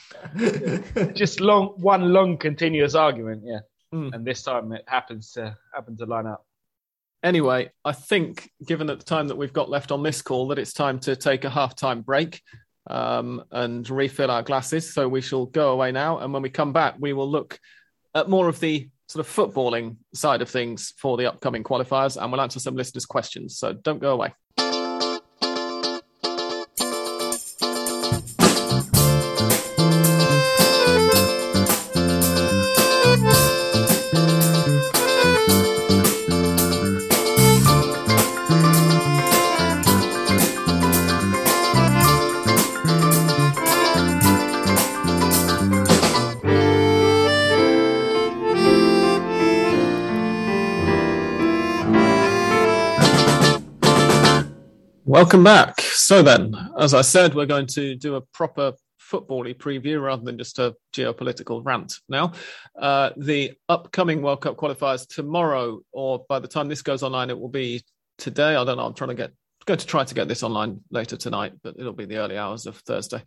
Just long, one long continuous argument, yeah. Mm. And this time it happens to happen to line up. Anyway, I think, given that the time that we've got left on this call, that it's time to take a half-time break. Um, and refill our glasses. So we shall go away now, and when we come back, we will look at more of the sort of footballing side of things for the upcoming qualifiers, and we'll answer some listeners' questions. So don't go away. Welcome back. So then, as I said, we're going to do a proper football-y preview rather than just a geopolitical rant now. Uh, the upcoming World Cup qualifiers tomorrow, or by the time this goes online, it will be today. I don't know. I'm trying to get going to try to get this online later tonight, but it'll be the early hours of Thursday.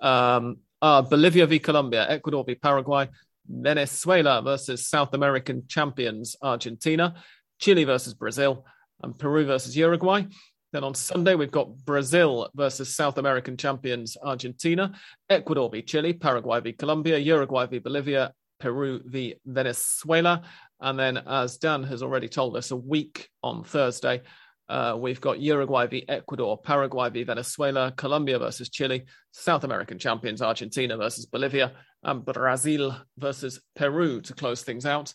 Um, uh, Bolivia v Colombia, Ecuador v Paraguay, Venezuela versus South American champions Argentina, Chile versus Brazil, and Peru versus Uruguay. Then on Sunday, we've got Brazil versus South American champions Argentina, Ecuador v Chile, Paraguay v Colombia, Uruguay v Bolivia, Peru v Venezuela. And then, as Dan has already told us, a week on Thursday, uh, we've got Uruguay v Ecuador, Paraguay v Venezuela, Colombia versus Chile, South American champions Argentina versus Bolivia, and Brazil versus Peru to close things out.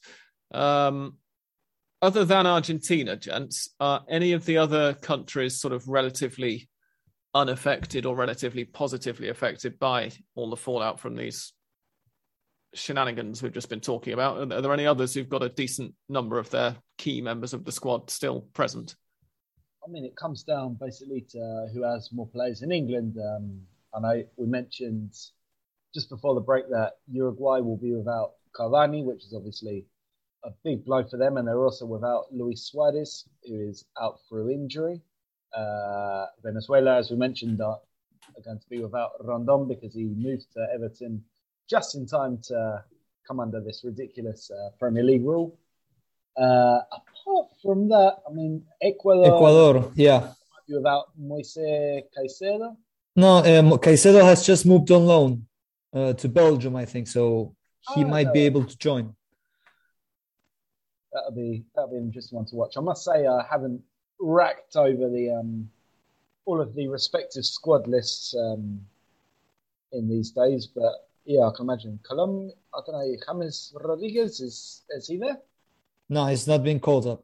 Um, Other than Argentina, gents, are any of the other countries sort of relatively unaffected or relatively positively affected by all the fallout from these shenanigans we've just been talking about? Are there any others who've got a decent number of their key members of the squad still present? I mean, it comes down basically to who has more players in England. Um, and I, we mentioned just before the break that Uruguay will be without Cavani, which is obviously a big blow for them, and they're also without Luis Suarez, who is out through injury. Uh, Venezuela, as we mentioned, are, are going to be without Rondon because he moved to Everton just in time to come under this ridiculous uh, Premier League rule. Uh, apart from that, I mean, Ecuador... Ecuador, yeah. Might be without Moisés Caicedo? No, um, Caicedo has just moved on loan uh, to Belgium, I think, so he oh, might no. be able to join. That'll be that'll be an interesting one to watch. I must say I haven't racked over the um, all of the respective squad lists um, in these days, but yeah, I can imagine. Colum, I don't know, James Rodriguez is is he there? No, he's not being called up.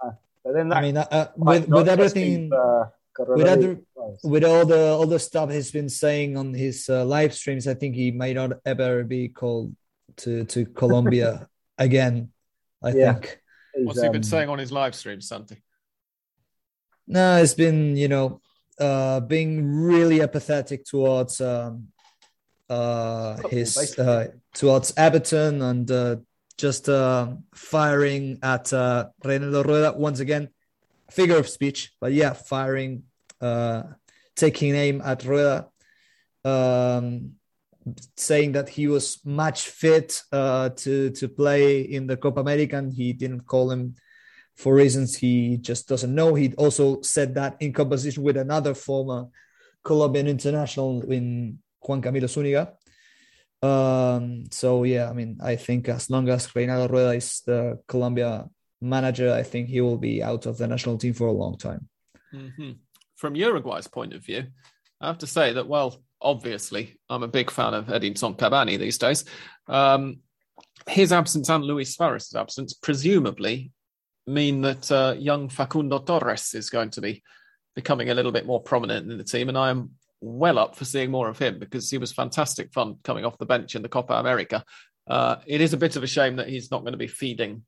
Ah, but then that, I mean, uh, with with everything, if, uh, with, other, with all the all the stuff he's been saying on his uh, live streams, I think he might not ever be called to to Colombia again. I yeah. think. What's he been um, saying on his live stream, Santi? No, it's been, you know, uh, being really apathetic towards um, uh, his uh, towards Everton and uh, just uh, firing at uh, Reinaldo Rueda once again. Figure of speech, but yeah, firing, uh, taking aim at Rueda, um, saying that he was match fit uh, to to play in the Copa America, and he didn't call him for reasons he just doesn't know. He also said that in conversation with another former Colombian international in Juan Camilo Zúñiga. Um, so yeah, I mean, I think as long as Reinaldo Rueda is the Colombia manager, I think he will be out of the national team for a long time. Mm-hmm. From Uruguay's point of view, I have to say that, well, obviously, I'm a big fan of Edinson Cavani these days. Um, his absence and Luis Suarez's absence presumably mean that uh, young Facundo Torres is going to be becoming a little bit more prominent in the team, and I am well up for seeing more of him because he was fantastic fun coming off the bench in the Copa America. Uh, it is a bit of a shame that he's not going to be feeding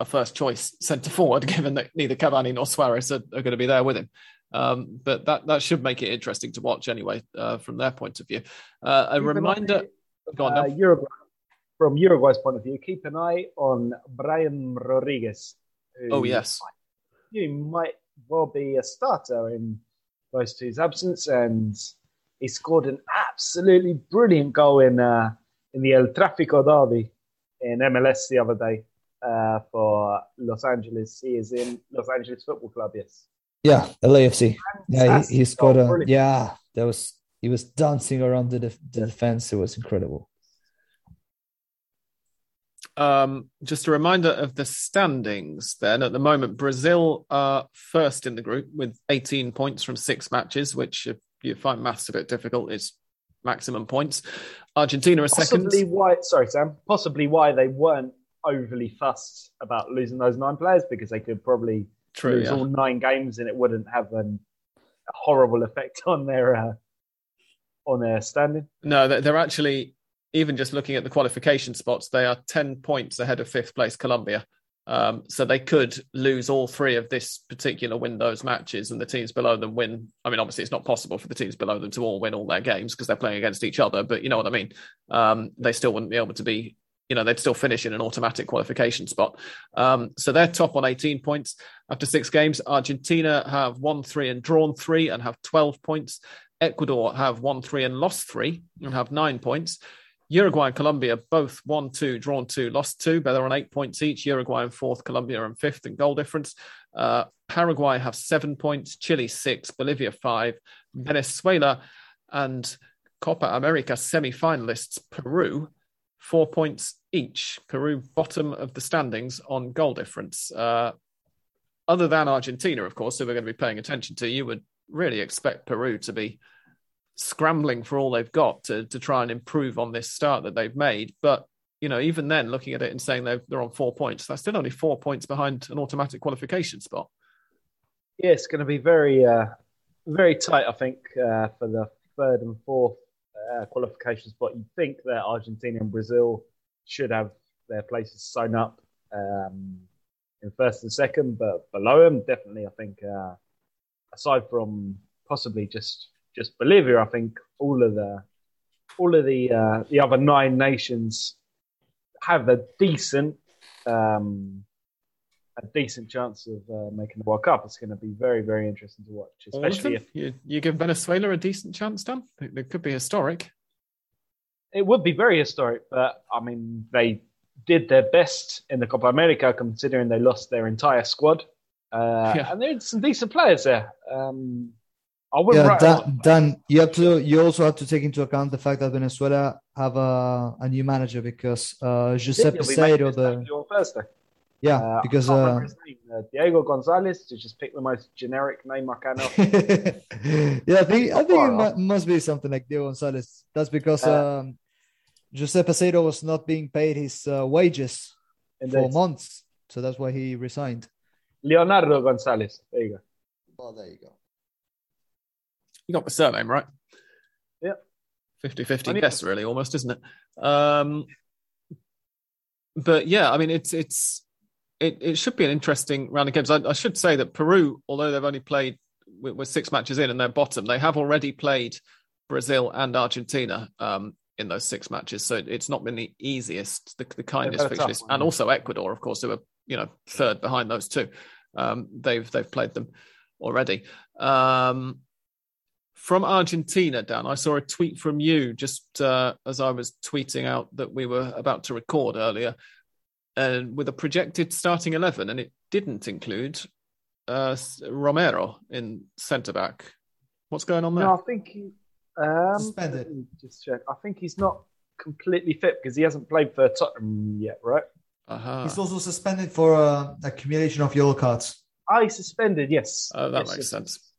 a first-choice centre-forward, given that neither Cavani nor Suarez are, are going to be there with him. Um, but that, that should make it interesting to watch anyway, uh, from their point of view. Uh, a keep reminder... On, go on, uh, Uruguay, from Uruguay's point of view, keep an eye on Brian Rodriguez. Oh, yes. Might, he might well be a starter in close to his absence, and he scored an absolutely brilliant goal in uh, in the El Tráfico derby in M L S the other day. Uh, for Los Angeles, he is in Los Angeles Football Club. Yes. Yeah, L A F C. Yeah, he, he scored. Oh, a, yeah, that was he was dancing around the, def- the defense. It was incredible. Um, just a reminder of the standings. Then at the moment, Brazil are first in the group with eighteen points from six matches, which if you find maths a bit difficult, is maximum points. Argentina are second. Possibly why? Sorry, Sam. Possibly why they weren't overly fussed about losing those nine players, because they could probably True, lose yeah. all nine games and it wouldn't have an, a horrible effect on their uh, on their standing. No, they're actually, even just looking at the qualification spots, they are ten points ahead of fifth place Colombia. Um, so they could lose all three of this particular window's matches and the teams below them win. I mean, obviously it's not possible for the teams below them to all win all their games because they're playing against each other, but you know what I mean. Um, they still wouldn't be able to be You know, they'd still finish in an automatic qualification spot. Um, so they're top on eighteen points after six games. Argentina have won three and drawn three and have twelve points. Ecuador have won three and lost three and have nine points. Uruguay and Colombia both won two, drawn two, lost two, but they're on eight points each. Uruguay in fourth, Colombia in fifth in goal difference. Uh, Paraguay have seven points, Chile six, Bolivia five, Venezuela and Copa America semi-finalists Peru four points each. Peru bottom of the standings on goal difference. Uh, other than Argentina, of course, who we're going to be paying attention to, you would really expect Peru to be scrambling for all they've got to, to try and improve on this start that they've made. But, you know, even then, looking at it and saying they're, they're on four points, that's still only four points behind an automatic qualification spot. Yeah, it's going to be very, uh, very tight, I think, uh, for the third and fourth Uh, qualification spot. You'd think that Argentina and Brazil should have their places sewn up um, in first and second, but below them, definitely, I think, uh, aside from possibly just just Bolivia, I think all of the all of the uh, the other nine nations have a decent um, a decent chance of uh, making the World Cup. It's going to be very, very interesting to watch. Especially if you, you give Venezuela a decent chance, Dan? It could be historic. It would be very historic, but I mean, they did their best in the Copa America, considering they lost their entire squad. Uh, yeah. And there's some decent players there. Um, I wouldn't. Yeah, Dan, Dan, you have to. You also have to take into account the fact that Venezuela have a, a new manager because uh, Giuseppe Seiro, the. On Thursday. Yeah, uh, because uh, his name. Uh, Diego Gonzalez, to just pick the most generic name I can. yeah, I think I think it mu- must be something like Diego Gonzalez. That's because uh, um, Giuseppe Seiro was not being paid his uh, wages for months, so that's why he resigned. Leonardo Gonzalez. There you go. Oh, there you go. You got the surname right. Yeah. fifty-fifty guess, to... really, almost, isn't it? Um, but yeah, I mean, it's it's. it, it should be an interesting round of games. I, I should say that Peru, although they've only played, we're six matches in and they're bottom, they have already played Brazil and Argentina um, in those six matches. So it's not been the easiest, the, the kindest fixture list. And also Ecuador, of course, who are, you know, third behind those two. Um, they've they've played them already. Um, from Argentina, Dan, I saw a tweet from you just uh, as I was tweeting out that we were about to record earlier, and uh, with a projected starting eleven, and it didn't include uh, Romero in centre-back. What's going on there? No, I think he, um, suspended. Just check. I think he's not completely fit because he hasn't played for Tottenham yet, right? Uh-huh. He's also suspended for uh, accumulation of yellow cards. I suspended, yes. Oh, that yes, makes yes. sense.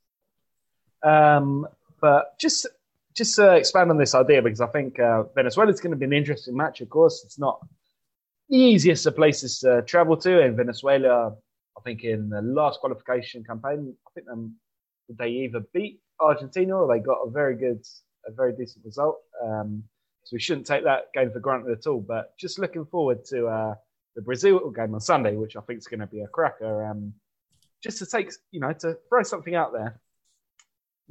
Um, but just just uh, expand on this idea, because I think uh, Venezuela is going to be an interesting match. Of course, it's not the easiest of places to travel to. In Venezuela, I think in the last qualification campaign, I think um, they either beat Argentina or they got a very good, a very decent result. Um, so we shouldn't take that game for granted at all. But just looking forward to Uh, the Brazil game on Sunday, which I think is going to be a cracker. Um, just to take, you know, to throw something out there.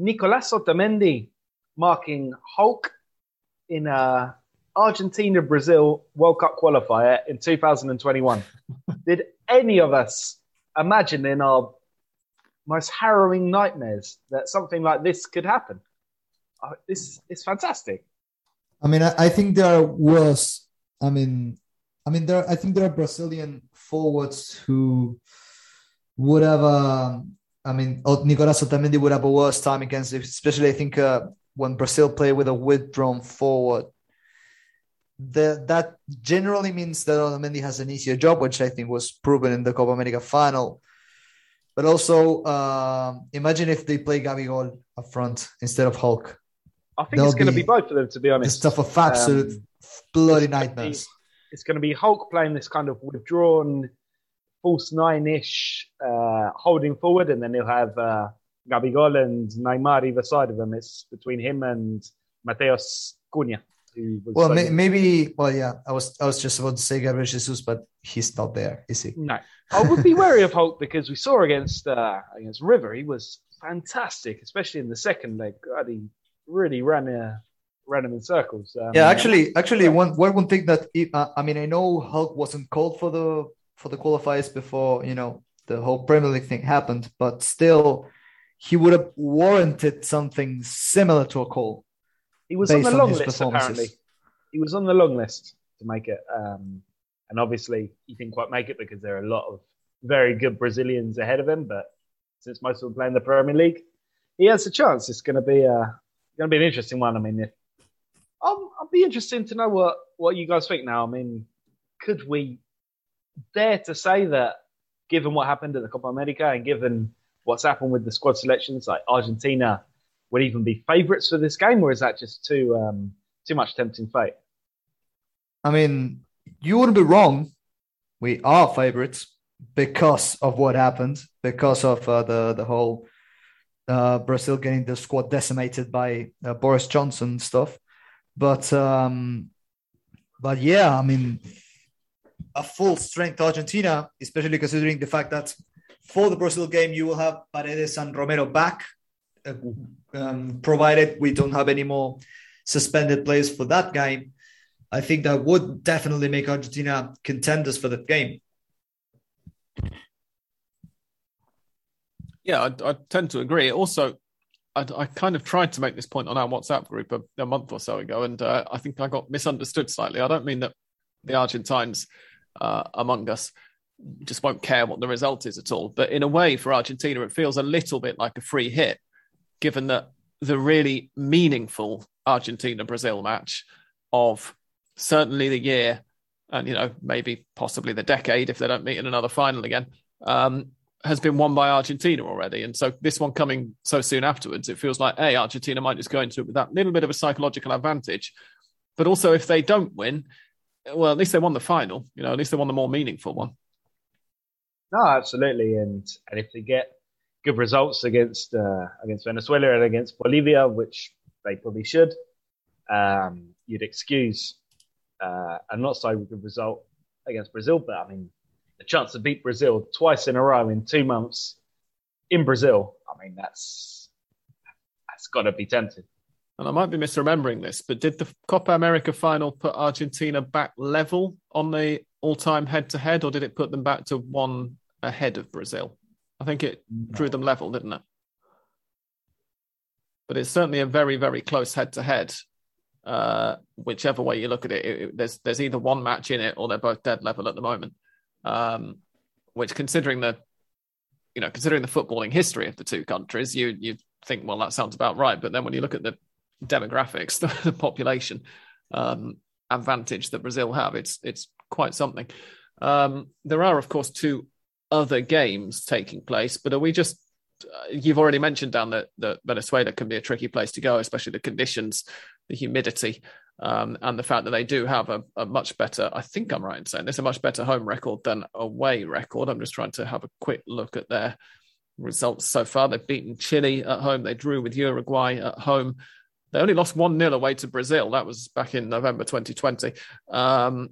Nicolás Otamendi marking Hulk in a Argentina-Brazil World Cup qualifier in two thousand twenty-one. Did any of us imagine in our most harrowing nightmares that something like this could happen? Uh, this is fantastic. I mean, I, I think there are worse. I mean... I mean, there. I think there are Brazilian forwards who would have. Uh, I mean, Nicolás Otamendi would have a worse time against, especially I think uh, when Brazil play with a withdrawn forward. The, that generally means that Otamendi has an easier job, which I think was proven in the Copa America final. But also, uh, imagine if they play Gabigol up front instead of Hulk. I think That'll it's going to be both of them, to be honest. Stuff of absolute um, bloody nightmares. It's going to be Hulk playing this kind of withdrawn, false nine-ish, uh, holding forward, and then he'll have uh, Gabigol and Neymar either side of him. It's between him and Mateus Cunha. Who was well, may- maybe. Well, yeah, I was I was just about to say Gabriel Jesus, but he's not there, is he? No, I would be wary of Hulk because we saw against uh, against River, he was fantastic, especially in the second leg. God, he really ran a. Ran him in circles. Um, yeah, actually, actually, one one thing that uh, I mean, I know Hulk wasn't called for the for the qualifiers before, you know, the whole Premier League thing happened, but still, he would have warranted something similar to a call. He was on the long list, apparently. He was on the long list to make it, um, and obviously, he didn't quite make it because there are a lot of very good Brazilians ahead of him. But since most of them play in the Premier League, he has a chance. It's going to be a going to be an interesting one. I mean, if Um, I'd be interested to know what, what you guys think now. I mean, could we dare to say that, given what happened at the Copa America and given what's happened with the squad selections, like Argentina would even be favourites for this game, or is that just too um, too much tempting fate? I mean, you wouldn't be wrong. We are favourites because of what happened, because of uh, the the whole uh, Brazil getting the squad decimated by uh, Boris Johnson stuff. But um, but yeah, I mean, a full-strength Argentina, especially considering the fact that for the Brazil game, you will have Paredes and Romero back, uh, um, provided we don't have any more suspended players for that game. I think that would definitely make Argentina contenders for that game. Yeah, I, I tend to agree. Also, I, I kind of tried to make this point on our WhatsApp group a, a month or so ago, and uh, I think I got misunderstood slightly. I don't mean that the Argentines uh, among us just won't care what the result is at all. But in a way, for Argentina, it feels a little bit like a free hit, given that the really meaningful Argentina-Brazil match of certainly the year and, you know, maybe possibly the decade if they don't meet in another final again, um, has been won by Argentina already. And so this one coming so soon afterwards, it feels like, hey, Argentina might just go into it with that little bit of a psychological advantage. But also if they don't win, well, at least they won the final, you know, at least they won the more meaningful one. No, absolutely. And and if they get good results against uh, against Venezuela and against Bolivia, which they probably should, um, you'd excuse uh, a not so good result against Brazil. But I mean, a chance to beat Brazil twice in a row in two months in Brazil. I mean, that's that's got to be tempting. And I might be misremembering this, but did the Copa America final put Argentina back level on the all-time head-to-head, or did it put them back to one ahead of Brazil? I think it no. drew them level, didn't it? But it's certainly a very, very close head-to-head. Uh, whichever way you look at it, it, it, there's there's either one match in it or they're both dead level at the moment. Um, which, considering the, you know, considering the footballing history of the two countries, you you think, well, that sounds about right. But then when you look at the demographics, the, the population um, advantage that Brazil have, it's it's quite something. Um, there are, of course, two other games taking place, but are we just? Uh, you've already mentioned, Dan, that, that Venezuela can be a tricky place to go, especially the conditions, the humidity, um, and the fact that they do have a, a much better, I think I'm right in saying this, a much better home record than away record. I'm just trying to have a quick look at their results so far. They've beaten Chile at home. They drew with Uruguay at home. They only lost one nil away to Brazil. That was back in November twenty twenty. Um,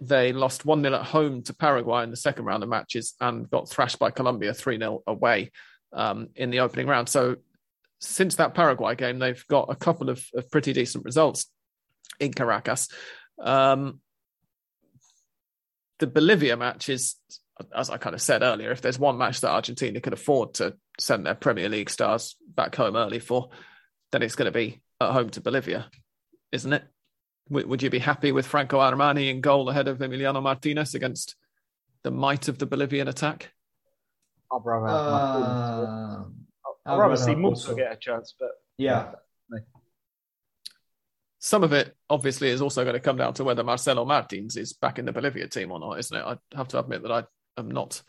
they lost one nil at home to Paraguay in the second round of matches and got thrashed by Colombia three nil away um, in the opening round. So since that Paraguay game, they've got a couple of, of pretty decent results in Caracas. Um, the Bolivia match is, as I kind of said earlier, if there's one match that Argentina could afford to send their Premier League stars back home early for, then it's going to be at home to Bolivia, isn't it? W- would you be happy with Franco Armani in goal ahead of Emiliano Martinez against the might of the Bolivian attack? Oh, brother. Uh... I'd rather see Morso get a chance, but... Yeah. yeah. Some of it, obviously, is also going to come down to whether Marcelo Martins is back in the Bolivia team or not, isn't it? I have to admit that I am not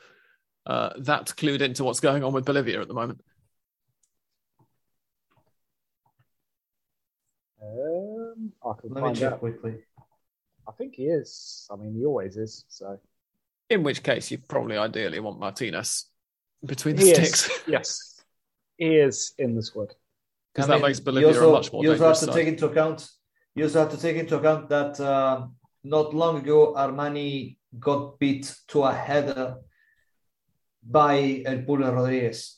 uh, that clued into what's going on with Bolivia at the moment. Um, I can Let find me check out. quickly. I think he is. I mean, he always is, so... In which case, you probably ideally want Martinez between the he sticks. Is. Yes. He is in the squad because that mean, makes Bolivia also, a much more. You also have to side. take into account. You also have to take into account that uh, not long ago Armani got beat to a header by El Pula Rodriguez,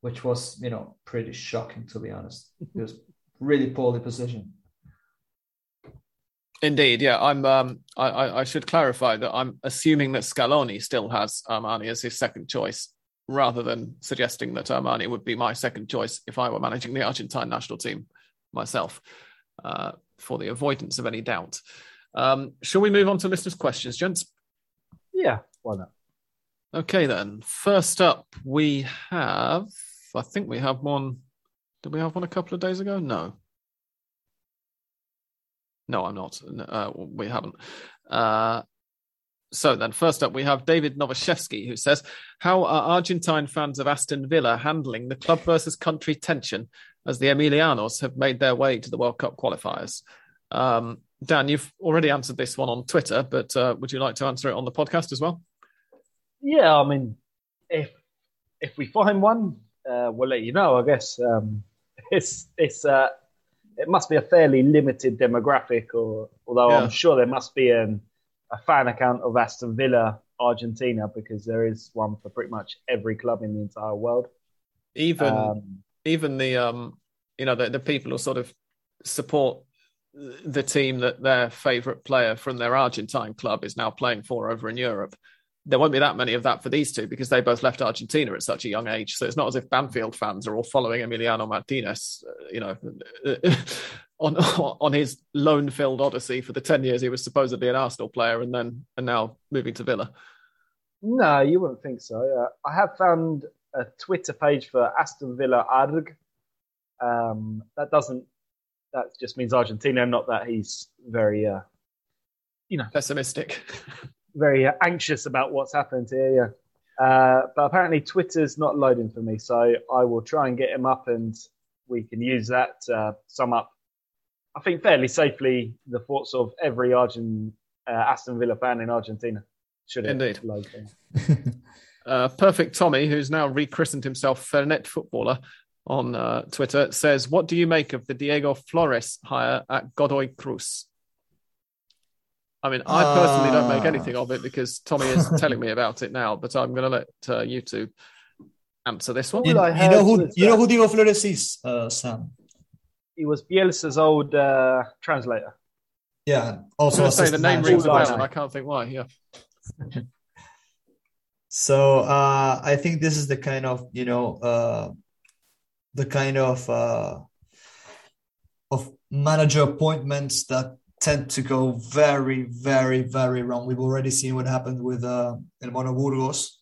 which was you know pretty shocking, to be honest. It was really poorly positioned. Indeed, yeah. I'm. Um, I, I should clarify that I'm assuming that Scaloni still has Armani as his second choice, rather than suggesting that Armani would be my second choice if I were managing the Argentine national team myself, uh, for the avoidance of any doubt. Um, shall we move on to listeners' questions, gents? Yeah, why not? Okay, then. First up, we have... I think we have one... Did we have one a couple of days ago? No. No, I'm not. Uh, we haven't. Uh, So then, first up, we have David Novoshevsky, who says, how are Argentine fans of Aston Villa handling the club versus country tension as the Emilianos have made their way to the World Cup qualifiers? Um, Dan, you've already answered this one on Twitter, but uh, would you like to answer it on the podcast as well? Yeah, I mean, if if we find one, uh, we'll let you know, I guess. Um, it's it's uh, It must be a fairly limited demographic, or although yeah. I'm sure there must be an... a fan account of Aston Villa Argentina, because there is one for pretty much every club in the entire world. Even um, even the um you know the, the people who sort of support the team that their favourite player from their Argentine club is now playing for over in Europe. There won't be that many of that for these two, because they both left Argentina at such a young age. So it's not as if Banfield fans are all following Emiliano Martinez, uh, you know, on on his loan-filled odyssey for the ten years he was supposedly an Arsenal player and then and now moving to Villa. No, you wouldn't think so. Uh, I have found a Twitter page for Aston Villa Arg. Um, that doesn't... That just means Argentina, not that he's very, uh, you know... pessimistic. Very anxious about what's happened here, yeah. Uh, but apparently Twitter's not loading for me, so I will try and get him up and we can use that to uh, sum up, I think, fairly safely the thoughts of every Argent, uh, Aston Villa fan in Argentina. Should it Indeed. Load uh, Perfect Tommy, who's now rechristened himself Fernet Footballer on uh, Twitter, says, what do you make of the Diego Flores hire at Godoy Cruz? I mean, I uh... personally don't make anything of it because Tommy is telling me about it now, but I'm going to let uh, you two answer this one. You, you, know, who, you know who Diego Flores is, uh, Sam? He was Bielsa's old uh, translator. Yeah. Also, I was going to say the name rings a bell, and I can't think why. Yeah. So uh, I think this is the kind of you know uh, the kind of uh, of manager appointments that tend to go very, very, very wrong. We've already seen what happened with uh, El Mono Burgos,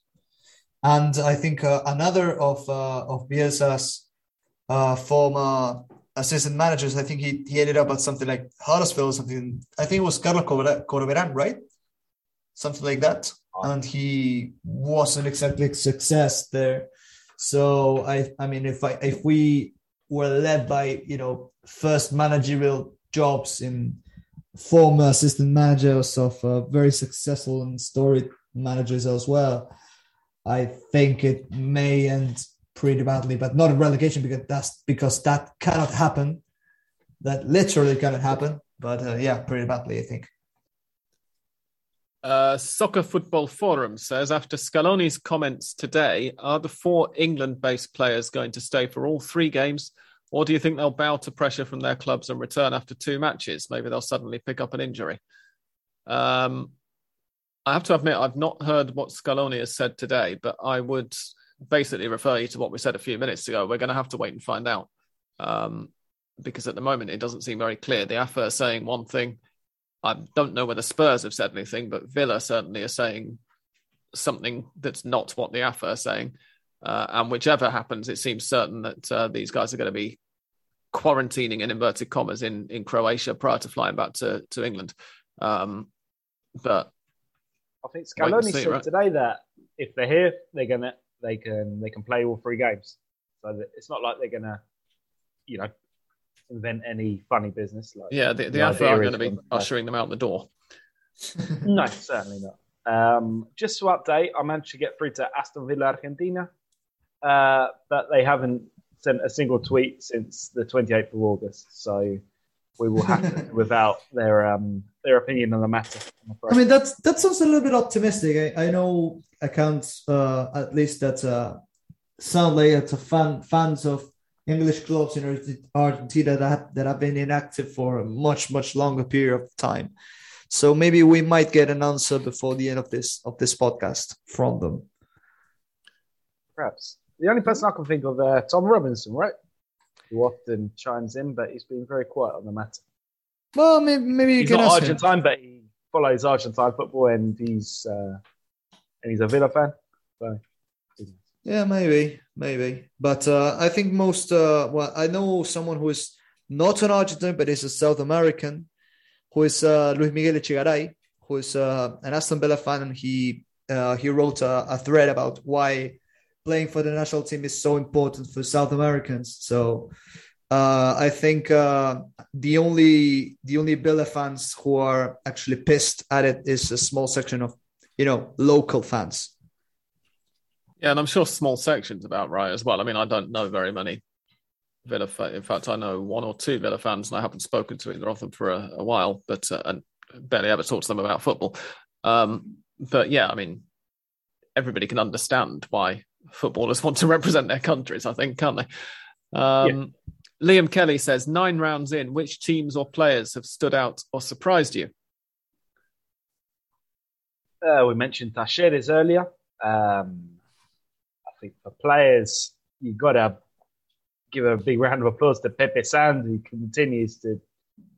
and I think uh, another of uh, of Bielsa's uh, former assistant managers, I think he, he ended up at something like Huddersfield or something. I think it was Carlos Corberán, right? Something like that. And he wasn't exactly a success there. So, I I mean, if I if we were led by, you know, first managerial jobs in former assistant managers of uh, very successful and storied managers as well, I think it may end pretty badly, but not in relegation because that's because that cannot happen. That literally cannot happen. But uh, yeah, pretty badly, I think. Uh, Soccer Football Forum says after Scaloni's comments today, are the four England-based players going to stay for all three games, or do you think they'll bow to pressure from their clubs and return after two matches? Maybe they'll suddenly pick up an injury. Um, I have to admit, I've not heard what Scaloni has said today, but I would basically refer you to what we said a few minutes ago. We're going to have to wait and find out um, because at the moment it doesn't seem very clear. The A F A are saying one thing. I don't know whether Spurs have said anything, but Villa certainly are saying something that's not what the A F A are saying. Uh, and whichever happens, it seems certain that uh, these guys are going to be quarantining in inverted commas in, in Croatia prior to flying back to, to England. Um, but I think Scaloni said right? today that if they're here, they're gonna they can they can play all three games. So that it's not like they're gonna, you know, invent any funny business. Like yeah, the, the A F A are going to be ushering them out the door. No, certainly not. Um, just to update, I managed to get through to Aston Villa Argentina, uh, but they haven't sent a single tweet since the twenty-eighth of August. So we will have to without their um, their opinion on the matter. I mean, that's that sounds a little bit optimistic. I, I know accounts, uh, at least that uh, sound like it's a fan fans of English clubs in Argentina that, that have been inactive for a much, much longer period of time. So maybe we might get an answer before the end of this of this podcast from them. Perhaps. The only person I can think of, uh, Tom Robinson, right? Who often chimes in, but he's been very quiet on the matter. Well, maybe, maybe you he's can not ask Argentine, him. But he follows Argentine football and he's, uh, and he's a Villa fan. So... Yeah, maybe, maybe. But uh, I think most, uh, well, I know someone who is not an Argentine, but is a South American, who is uh, Luis Miguel Echegaray, who is uh, an Aston Villa fan, and he uh, he wrote a, a thread about why playing for the national team is so important for South Americans. So uh, I think uh, the only the only Villa fans who are actually pissed at it is a small section of, you know, local fans. Yeah, and I'm sure small section's about right as well. I mean, I don't know very many Villa fans. In fact, I know one or two Villa fans, and I haven't spoken to either of them for a, a while, but uh, and barely ever talk to them about football. Um, but yeah, I mean, everybody can understand why footballers want to represent their countries, I think, can't they? Um, yeah. Liam Kelly says, nine rounds in, which teams or players have stood out or surprised you? Uh, we mentioned Talleres earlier. Um... For players, you've got to give a big round of applause to Pepe Sands, who continues to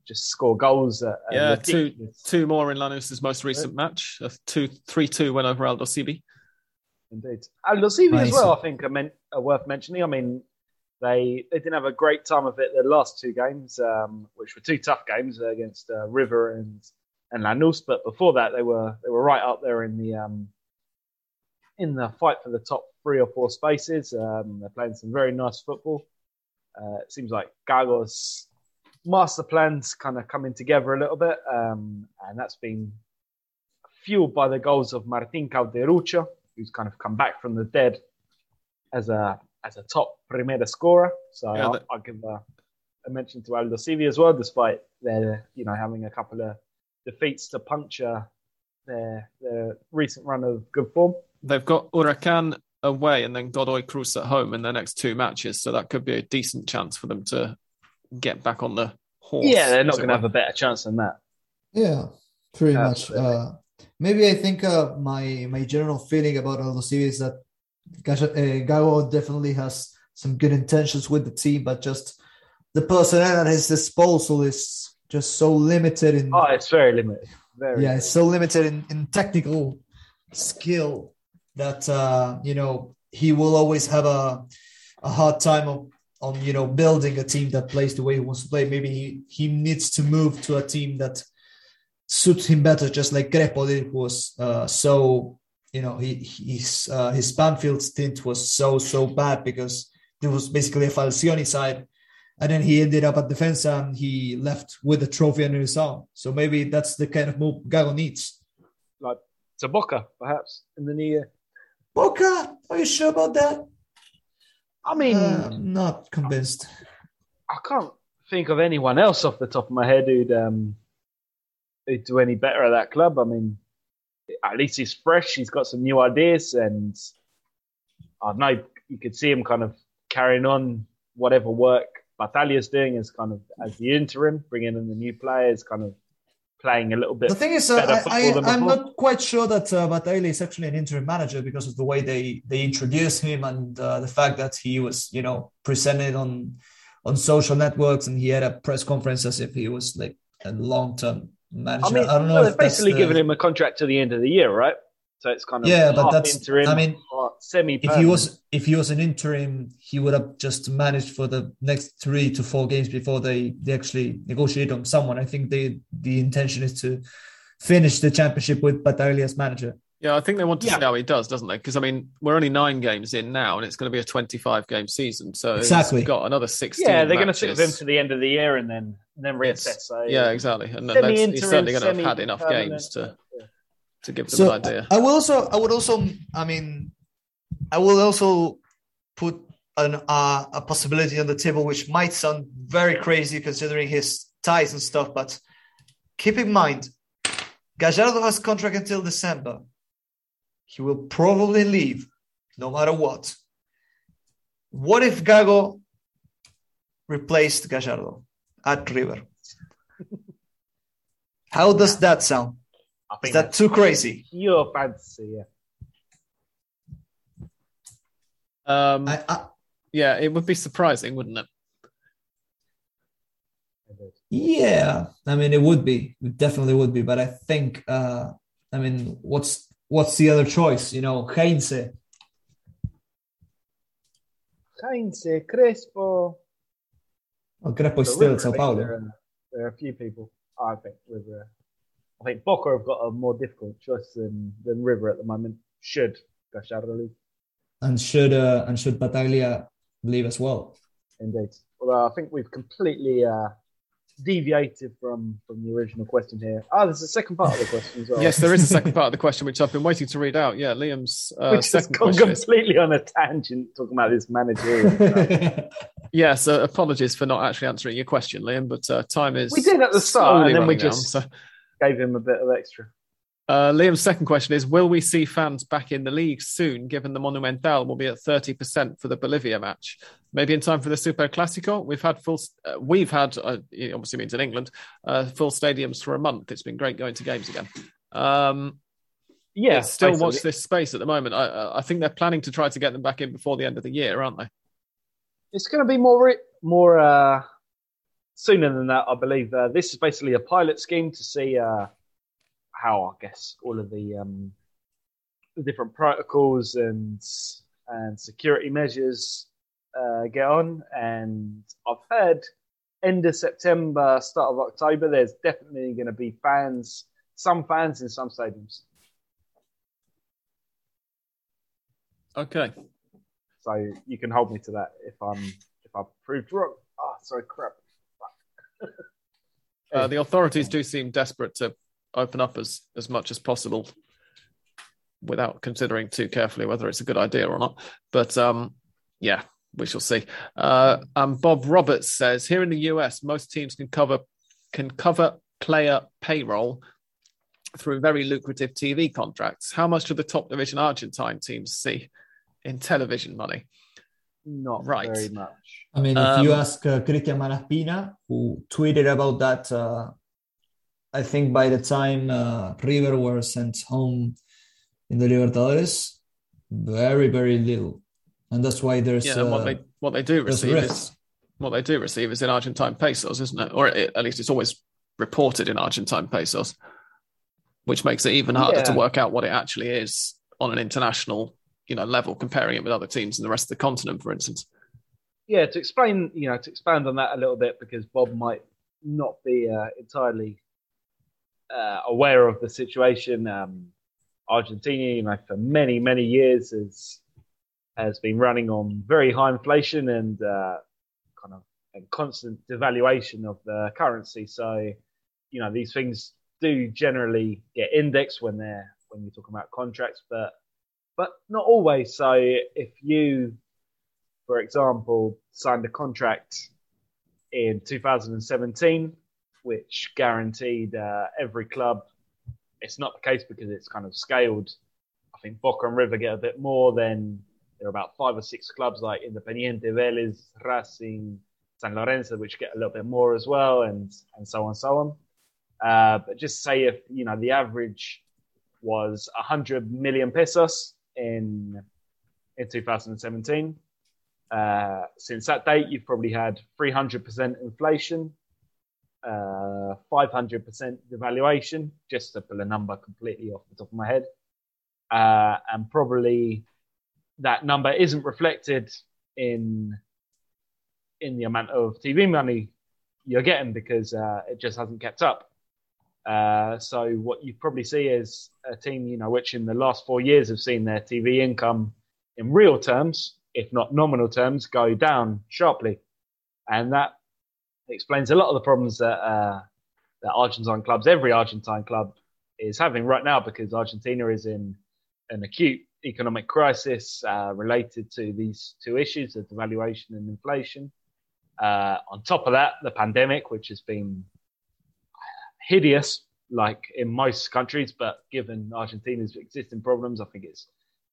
just score goals. At, yeah, two, two more in Lanús's most recent match. A two, three two win over Aldosivi. Indeed. Aldosivi nice. As well, I think, are, meant, are worth mentioning. I mean, they, they didn't have a great time of it the last two games, um, which were two tough games against uh, River and, and Lanús. But before that, they were they were right up there in the... Um, in the fight for the top three or four spaces. Um, they're playing some very nice football. Uh, it seems like Gago's master plan's kind of coming together a little bit, um, and that's been fueled by the goals of Martín Cauderucho, who's kind of come back from the dead as a as a top Primera scorer. So yeah, I'll, I'll give a, a mention to Aldosivi as well, despite they're you know having a couple of defeats to puncture their, their recent run of good form. They've got Huracan away and then Godoy Cruz at home in their next two matches, so that could be a decent chance for them to get back on the horse. Yeah, they're not going to have a better chance than that. Yeah, pretty Absolutely. much. Uh, maybe I think uh, my my general feeling about Aldosivi is that Gago definitely has some good intentions with the team, but just the personnel at his disposal is just so limited. In oh, it's very limited. Very yeah, limited. It's so limited in, in technical skill that uh, you know, he will always have a a hard time of, on you know, building a team that plays the way he wants to play. Maybe he, he needs to move to a team that suits him better, just like Crespo did was. Uh, so you know, he he's uh, his Banfield stint was so so bad because there was basically a Valassioni side, and then he ended up at Defensa and he left with a trophy under his arm. So maybe that's the kind of move Gago needs, like to Boca perhaps in the new year. Boca, are you sure about that? I mean, uh, I'm not convinced. I, I can't think of anyone else off the top of my head who'd um, who'd do any better at that club. I mean, at least he's fresh. He's got some new ideas, and I don't know, you could see him kind of carrying on whatever work Battaglia's doing as kind of as the interim, bringing in the new players, kind of playing a little bit. The thing is, uh, I, I, I'm not quite sure that uh, Battaglia is actually an interim manager because of the way they, they introduced him and uh, the fact that he was, you know, presented on on social networks and he had a press conference as if he was like a long term manager. I, mean, I don't know. No, they've basically the... given him a contract to the end of the year, right? So it's kind of yeah, half but that's interim. I mean, semi. If he was if he was an interim, he would have just managed for the next three to four games before they, they actually negotiate on someone. I think they the intention is to finish the championship with Battaglia as manager. Yeah, I think they want to yeah. see how he does, doesn't they? Because I mean, we're only nine games in now, and it's going to be a twenty-five game season. So exactly, he's got another sixteen. Yeah, they're matches. Going to sit with him to the end of the year and then and then reassess. So yeah, exactly, and then he's certainly going to have had enough games to. Yeah. To give them so an idea. I will also, I would also, I mean, I will also put an, uh, a possibility on the table, which might sound very crazy considering his ties and stuff, but keep in mind, Gallardo has contract until December. He will probably leave no matter what. What if Gago replaced Gallardo at River? How does that sound? Is that too crazy? Your fancy, yeah. Um, I, I, yeah, it would be surprising, wouldn't it? Yeah, I mean, it would be. It definitely would be. But I think, uh, I mean, what's what's the other choice? You know, Heinze. Heinze, Crespo. Well, Crespo is still at Sao Paulo. There are, there are a few people, I think, with... Uh, I think Boca have got a more difficult choice than, than River at the moment. Should Gallardo leave? And should uh, and should Battaglia leave as well? Indeed. Although I think we've completely uh, deviated from, from the original question here. Ah, oh, there's a second part of the question as well. Yes, there is a second part of the question, which I've been waiting to read out. Yeah, Liam's uh, which second has gone question. Completely is... on a tangent talking about this manager. Yeah, so apologies for not actually answering your question, Liam, but uh, time is... We did at the start, and then we just... Down, so... Gave him a bit of extra. Uh, Liam's second question is, will we see fans back in the league soon, given the Monumental will be at thirty percent for the Bolivia match? Maybe in time for the Super Classico? We've had, full, uh, we've had uh, it obviously means in England, uh, full stadiums for a month. It's been great going to games again. Um, yeah, still basically. Watch this space at the moment. I, I think they're planning to try to get them back in before the end of the year, aren't they? It's going to be more... more uh... sooner than that, I believe. Uh, this is basically a pilot scheme to see uh, how, I guess, all of the, um, the different protocols and and security measures uh, get on. And I've heard end of September, start of October, there's definitely going to be fans, some fans in some stadiums. Okay. So you can hold me to that if I'm if I've proved wrong. Oh, sorry, crap. Uh, the authorities do seem desperate to open up as, as much as possible without considering too carefully whether it's a good idea or not. But um, yeah, we shall see. Uh, and Bob Roberts says, here in the U S, most teams can cover can cover player payroll through very lucrative T V contracts. How much do the top division Argentine teams see in television money? Not right. very much. I mean, if um, you ask uh, Cristian Malaspina, who tweeted about that, uh, I think by the time uh, River were sent home in the Libertadores, very, very little. And that's why there's... Yeah, and what, uh, they, what they do receive is... What they do receive is in Argentine pesos, isn't it? Or it, at least it's always reported in Argentine pesos, which makes it even harder yeah. to work out what it actually is on an international, you know, level, comparing it with other teams in the rest of the continent, for instance. Yeah, to explain, you know, to expand on that a little bit, because Bob might not be uh, entirely uh, aware of the situation. Um, Argentina, you know, for many, many years has has been running on very high inflation and. Uh, And constant devaluation of the currency. So, you know, these things do generally get indexed when they're when you're talking about contracts, but but not always. So if you, for example, signed a contract in two thousand seventeen, which guaranteed uh, every club, it's not the case because it's kind of scaled. I think Boca and River get a bit more than there are about five or six clubs like Independiente, Vélez, Racing, San Lorenzo, which get a little bit more as well, and and so on, so on. Uh, but just say if, you know, the average was one hundred million pesos in in two thousand seventeen. Uh, since that date, you've probably had three hundred percent inflation, uh, five hundred percent devaluation, just to pull a number completely off the top of my head. Uh, and probably that number isn't reflected in... in the amount of T V money you're getting because uh, it just hasn't kept up. Uh, so what you probably see is a team, you know, which in the last four years have seen their T V income in real terms, if not nominal terms, go down sharply. And that explains a lot of the problems that uh, that Argentine clubs, every Argentine club is having right now, because Argentina is in an acute economic crisis uh, related to these two issues, the devaluation and inflation. Uh, on top of that, the pandemic, which has been hideous, like in most countries, but given Argentina's existing problems, I think it's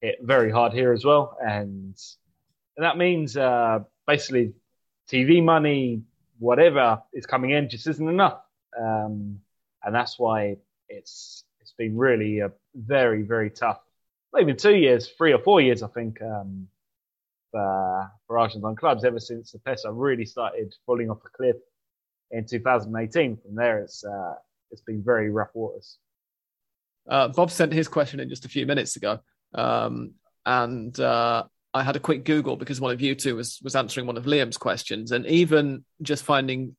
hit very hard here as well. And, and that means uh, basically T V money, whatever is coming in, just isn't enough. Um, and that's why it's it's been really a very, very tough, not even two years, three or four years, I think, um, Uh, for Argentine clubs ever since the peso really started falling off a cliff in two thousand eighteen. From there, it's uh, it's been very rough waters. Uh, Bob sent his question in just a few minutes ago, um, and uh, I had a quick Google because one of you two was was answering one of Liam's questions, and even just finding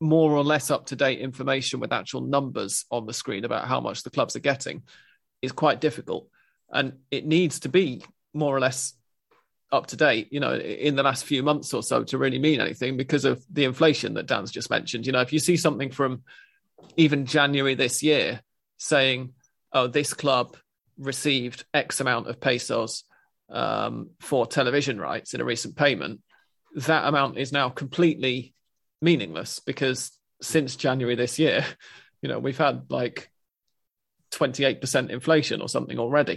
more or less up-to-date information with actual numbers on the screen about how much the clubs are getting is quite difficult, and it needs to be more or less up to date, you know, in the last few months or so to really mean anything because of the inflation that Dan's just mentioned. You know, if you see something from even January this year saying, oh, this club received X amount of pesos um, for television rights in a recent payment, that amount is now completely meaningless because since January this year, you know, we've had like twenty-eight percent inflation or something already.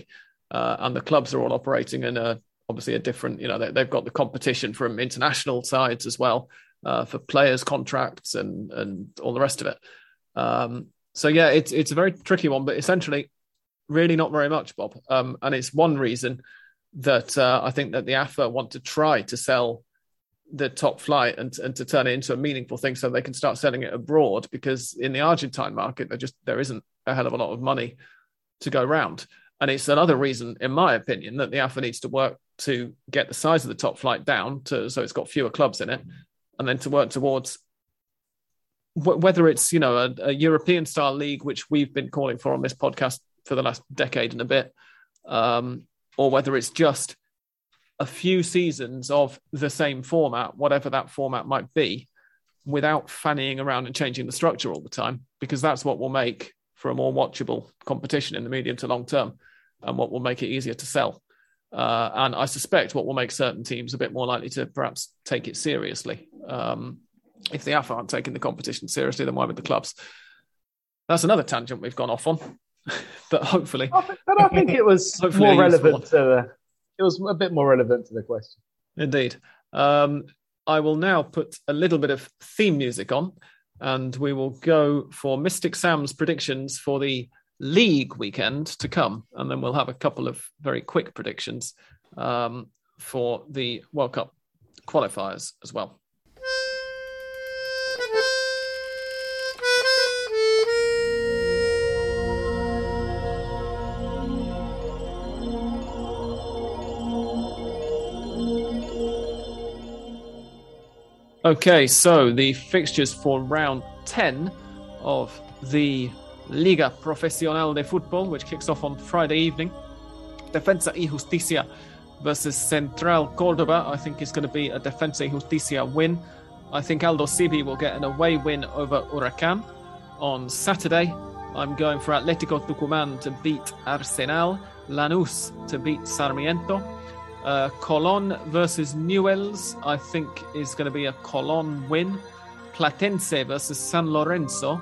Uh, and the clubs are all operating in a obviously a different, you know, they've got the competition from international sides as well uh, for players' contracts and and all the rest of it. Um, so, yeah, it's it's a very tricky one, but essentially really not very much, Bob. Um, and it's one reason that uh, I think that the A F A want to try to sell the top flight and, and to turn it into a meaningful thing so they can start selling it abroad, because in the Argentine market, there just there isn't a hell of a lot of money to go round. And it's another reason, in my opinion, that the A F A needs to work to get the size of the top flight down to so it's got fewer clubs in it, and then to work towards w- whether it's, you know, a, a European style league, which we've been calling for on this podcast for the last decade and a bit, um, or whether it's just a few seasons of the same format, whatever that format might be, without fannying around and changing the structure all the time, because that's what will make for a more watchable competition in the medium to long term and what will make it easier to sell. Uh, and I suspect what will make certain teams a bit more likely to perhaps take it seriously. Um, if the A F A aren't taking the competition seriously, then why would the clubs? That's another tangent we've gone off on, but hopefully. I think, but I think it was more relevant to the. It was a bit more relevant to the question. Indeed. Um, I will now put a little bit of theme music on, and we will go for Mystic Sam's predictions for the league weekend to come, and then we'll have a couple of very quick predictions um, for the World Cup qualifiers as well. Okay, so the fixtures for round ten of the Liga Profesional de Football, which kicks off on Friday evening. Defensa y Justicia versus Central Córdoba. I think it's going to be a Defensa y Justicia win. I think Aldosivi will get an away win over Huracan. On Saturday, I'm going for Atlético Tucumán to beat Arsenal, Lanús to beat Sarmiento. Uh, Colón versus Newell's, I think, is going to be a Colón win. Platense versus San Lorenzo,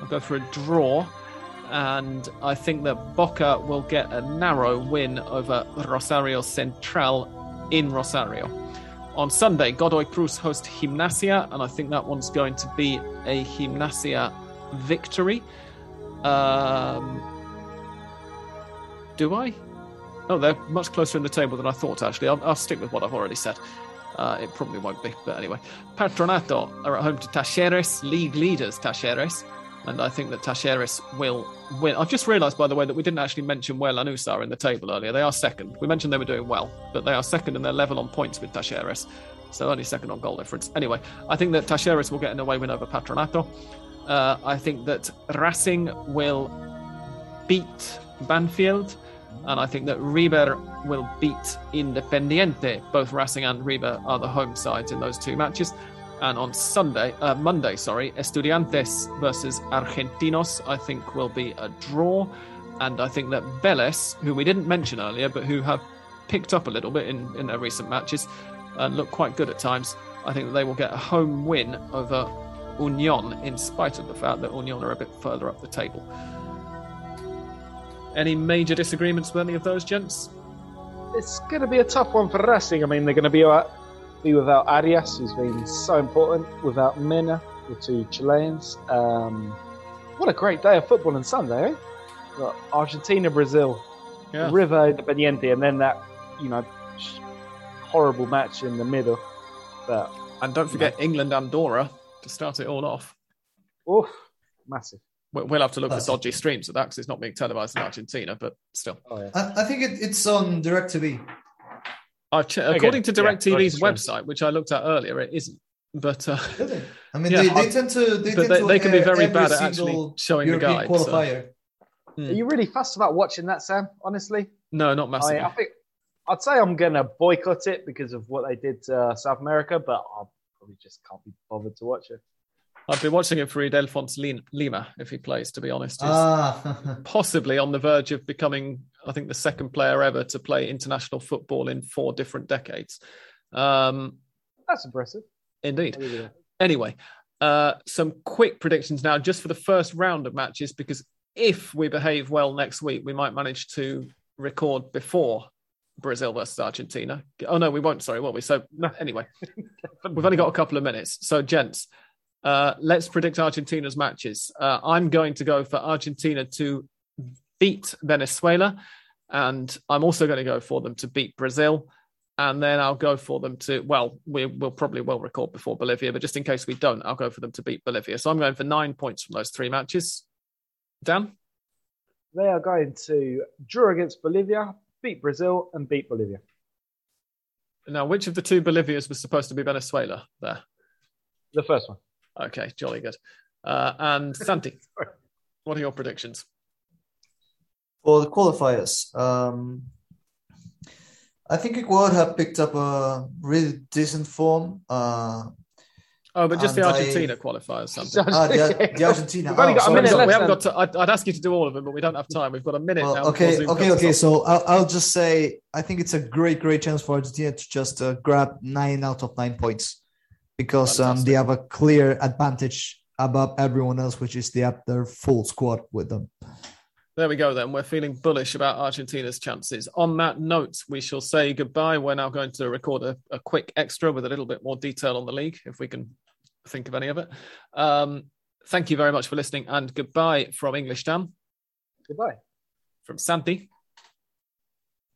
I'll go for a draw. And I think that Boca will get a narrow win over Rosario Central in Rosario. On Sunday, Godoy Cruz host Gimnasia, and I think that one's going to be a Gimnasia victory. Um, do I? Oh, they're much closer in the table than I thought, actually. I'll, I'll stick with what I've already said. Uh, it probably won't be, but anyway. Patronato are at home to Talleres, league leaders Talleres, and I think that Talleres will win. I've just realised, by the way, that we didn't actually mention where Lanús are in the table earlier. They are second. We mentioned they were doing well, but they are second and they're level on points with Talleres, so only second on goal difference. Anyway, I think that Talleres will get an away win over Patronato. Uh, I think that Racing will beat Banfield. And I think that River will beat Independiente. Both Racing and River are the home sides in those two matches. And on Sunday, uh, Monday, sorry, Estudiantes versus Argentinos, I think, will be a draw. And I think that Vélez, who we didn't mention earlier, but who have picked up a little bit in, in their recent matches and look quite good at times, I think that they will get a home win over Union, in spite of the fact that Union are a bit further up the table. Any major disagreements with any of those, gents? It's going to be a tough one for Racing. I mean, they're going to be without, be without Arias, who's been so important, without Mena, the two Chileans. Um, what a great day of football on Sunday, eh? We've got Argentina, Brazil, yeah. River, Independiente, and then that, you know, horrible match in the middle. But, and don't forget you know. England, Andorra to start it all off. Oof, massive. We'll have to look for dodgy streams of that because it's not being televised in Argentina, but still. Oh, yeah. I, I think it, it's on DirecTV. I've che- According Again, to DirecTV's yeah, website, which I looked at earlier, it isn't. But uh, really? I mean, yeah, they, they tend to. They, but tend they, to they can be very bad at actually showing European the guide. So. Mm. Are you really fussed about watching that, Sam? Honestly, no, not massively. I, I think I'd say I'm going to boycott it because of what they did to uh, South America, but I probably just can't be bothered to watch it. I've been watching it for Ildefonso Lima, if he plays, to be honest. He's ah. possibly on the verge of becoming, I think, the second player ever to play international football in four different decades. Um, That's impressive. Indeed. Yeah. Anyway, uh, some quick predictions now, just for the first round of matches, because if we behave well next week, we might manage to record before Brazil versus Argentina. Oh, no, we won't, sorry, won't we? So, no. Anyway, we've only got a couple of minutes. So, gents... Uh, let's predict Argentina's matches. Uh, I'm going to go for Argentina to beat Venezuela, and I'm also going to go for them to beat Brazil, and then I'll go for them to, well, we will probably will record before Bolivia, but just in case we don't, I'll go for them to beat Bolivia. So I'm going for nine points from those three matches. Dan? They are going to draw against Bolivia, beat Brazil, and beat Bolivia. Now, which of the two Bolivias was supposed to be Venezuela there? The first one. Okay, jolly good. Uh, and Santi, what are your predictions? For the qualifiers, um, I think Ecuador have picked up a really decent form. Uh, oh, but just the Argentina I... qualifiers. Santi. Ah, the, the Argentina. We've only got oh, a minute left, we haven't got to, I'd, I'd ask you to do all of them, but we don't have time. We've got a minute well, now. Okay, okay, okay. So I'll, I'll just say I think it's a great, great chance for Argentina to just uh, grab nine out of nine points. Because um, they have a clear advantage above everyone else, which is they have their full squad with them. There we go then. We're feeling bullish about Argentina's chances. On that note, we shall say goodbye. We're now going to record a, a quick extra with a little bit more detail on the league, if we can think of any of it. Um, thank you very much for listening, and goodbye from English Dan. Goodbye. From Santi.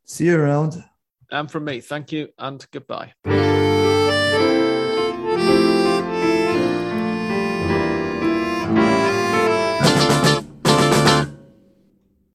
See you around. And from me, thank you and goodbye.